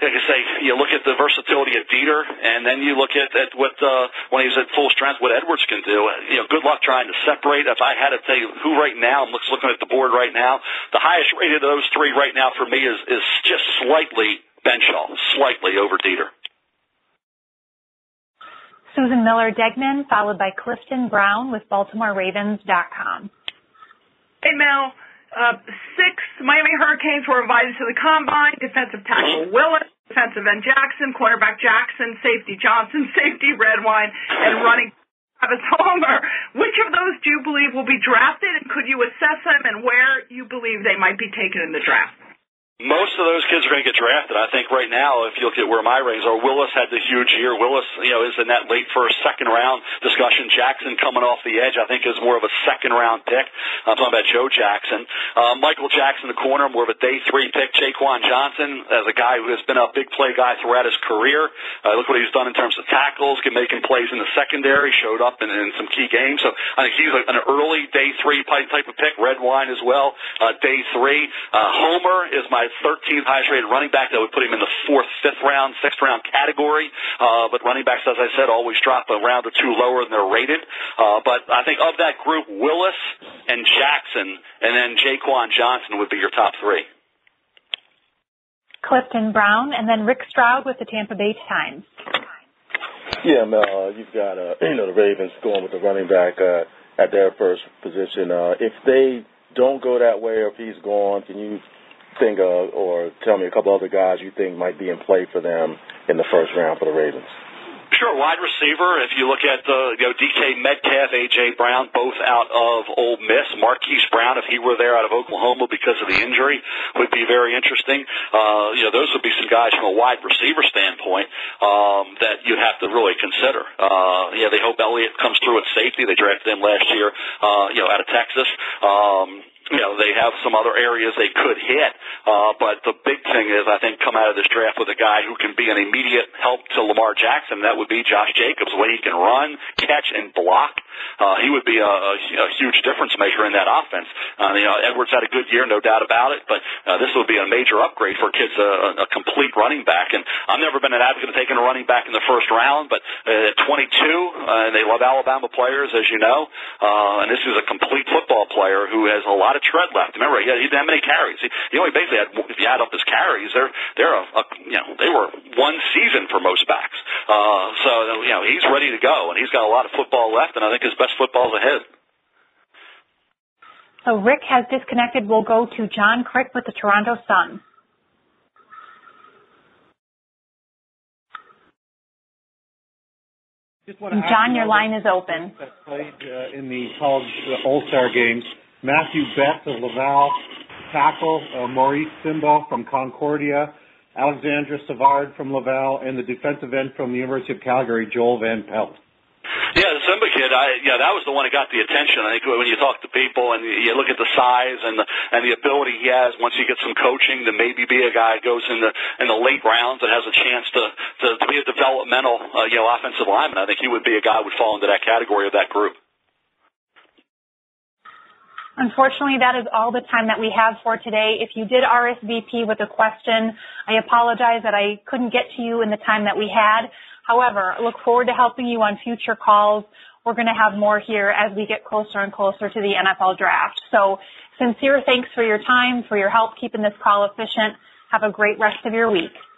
Like I say, you look at the versatility of Dieter, and then you look at, at what uh, when he's at full strength, what Edwards can do. You know, good luck trying to separate. If I had to tell you who right now, I'm looking at the board right now, the highest rated of those three right now for me is is just slightly Benshaw, slightly over Dieter. Susan Miller-Degnan, followed by Clifton Brown with Baltimore Ravens dot com. Hey, Mel. Uh, six, Miami Hurricanes were invited to the Combine. Defensive tackle Willis, defensive end Jackson, cornerback Jackson, safety Johnson, safety Redwine, and running Travis Homer. Which of those do you believe will be drafted, and could you assess them and where you believe they might be taken in the draft? Most of those kids are going to get drafted. I think right now, if you look at where my ratings are, Willis had the huge year. Willis, you know, is in that late first, second round discussion. Jackson coming off the edge, I think, is more of a second round pick. I'm talking about Joe Jackson. Uh, Michael Jackson, the corner, more of a day three pick. Jaquan Johnson, as a guy who has been a big play guy throughout his career. Uh, look what he's done in terms of tackles, making plays in the secondary, showed up in, in some key games. So I think he's an early day three type of pick. Redwine as well, uh, day three. Uh, Homer is my thirteenth highest rated running back. That would put him in the fourth, fifth round, sixth round category. Uh, but running backs, as I said, always drop a round or two lower than they're rated. Uh, but I think of that group, Willis and Jackson, and then Jaquan Johnson would be your top three. Clifton Brown, and then Rick Stroud with the Tampa Bay Times. Yeah, Mel, uh, you've got uh, you know the Ravens going with the running back uh, at their first position. Uh, if they don't go that way, or if he's gone, can you think of, or tell me a couple other guys you think might be in play for them in the first round for the Ravens? Sure, wide receiver. If you look at the, you know, D K Metcalf, A J Brown, both out of Ole Miss. Marquise Brown, if he were there out of Oklahoma because of the injury, would be very interesting. Uh, you know, those would be some guys from a wide receiver standpoint um, that you'd have to really consider. Uh, yeah, they hope Elliott comes through at safety. They drafted him last year, uh, you know, out of Texas. Um, You know, they have some other areas they could hit, uh, but the big thing is I think come out of this draft with a guy who can be an immediate help to Lamar Jackson. That would be Josh Jacobs, the way he can run, catch, and block. Uh, he would be a, a, a huge difference maker in that offense. Uh, you know, Edwards had a good year, no doubt about it, but uh, this would be a major upgrade for kids, a, a complete running back. And I've never been an advocate of taking a running back in the first round, but at uh, twenty-two, uh, they love Alabama players, as you know, uh, and this is a complete football player who has a lot of tread left. Remember, he didn't have many carries. He, he only basically had, if you add up his carries, they're they're a, a you know they were one season for most backs. Uh, so you know he's ready to go, and he's got a lot of football left, and I think his best football's ahead. So Rick has disconnected. We'll go to John Crick with the Toronto Sun. Just want to John, your line is open. That played uh, in the college uh, All-Star games. Matthew Betts of Laval, tackle, uh, Maurice Simba from Concordia, Alexandra Savard from Laval, and the defensive end from the University of Calgary, Joel Van Pelt. Yeah, the Simba kid, I, yeah, that was the one that got the attention. I think when you talk to people and you look at the size and the, and the ability he has, once you get some coaching, to maybe be a guy that goes in the, in the late rounds and has a chance to, to, to be a developmental uh, you know, offensive lineman. I think he would be a guy who would fall into that category of that group. Unfortunately, that is all the time that we have for today. If you did R S V P with a question, I apologize that I couldn't get to you in the time that we had. However, I look forward to helping you on future calls. We're going to have more here as we get closer and closer to the N F L draft. So sincere thanks for your time, for your help keeping this call efficient. Have a great rest of your week.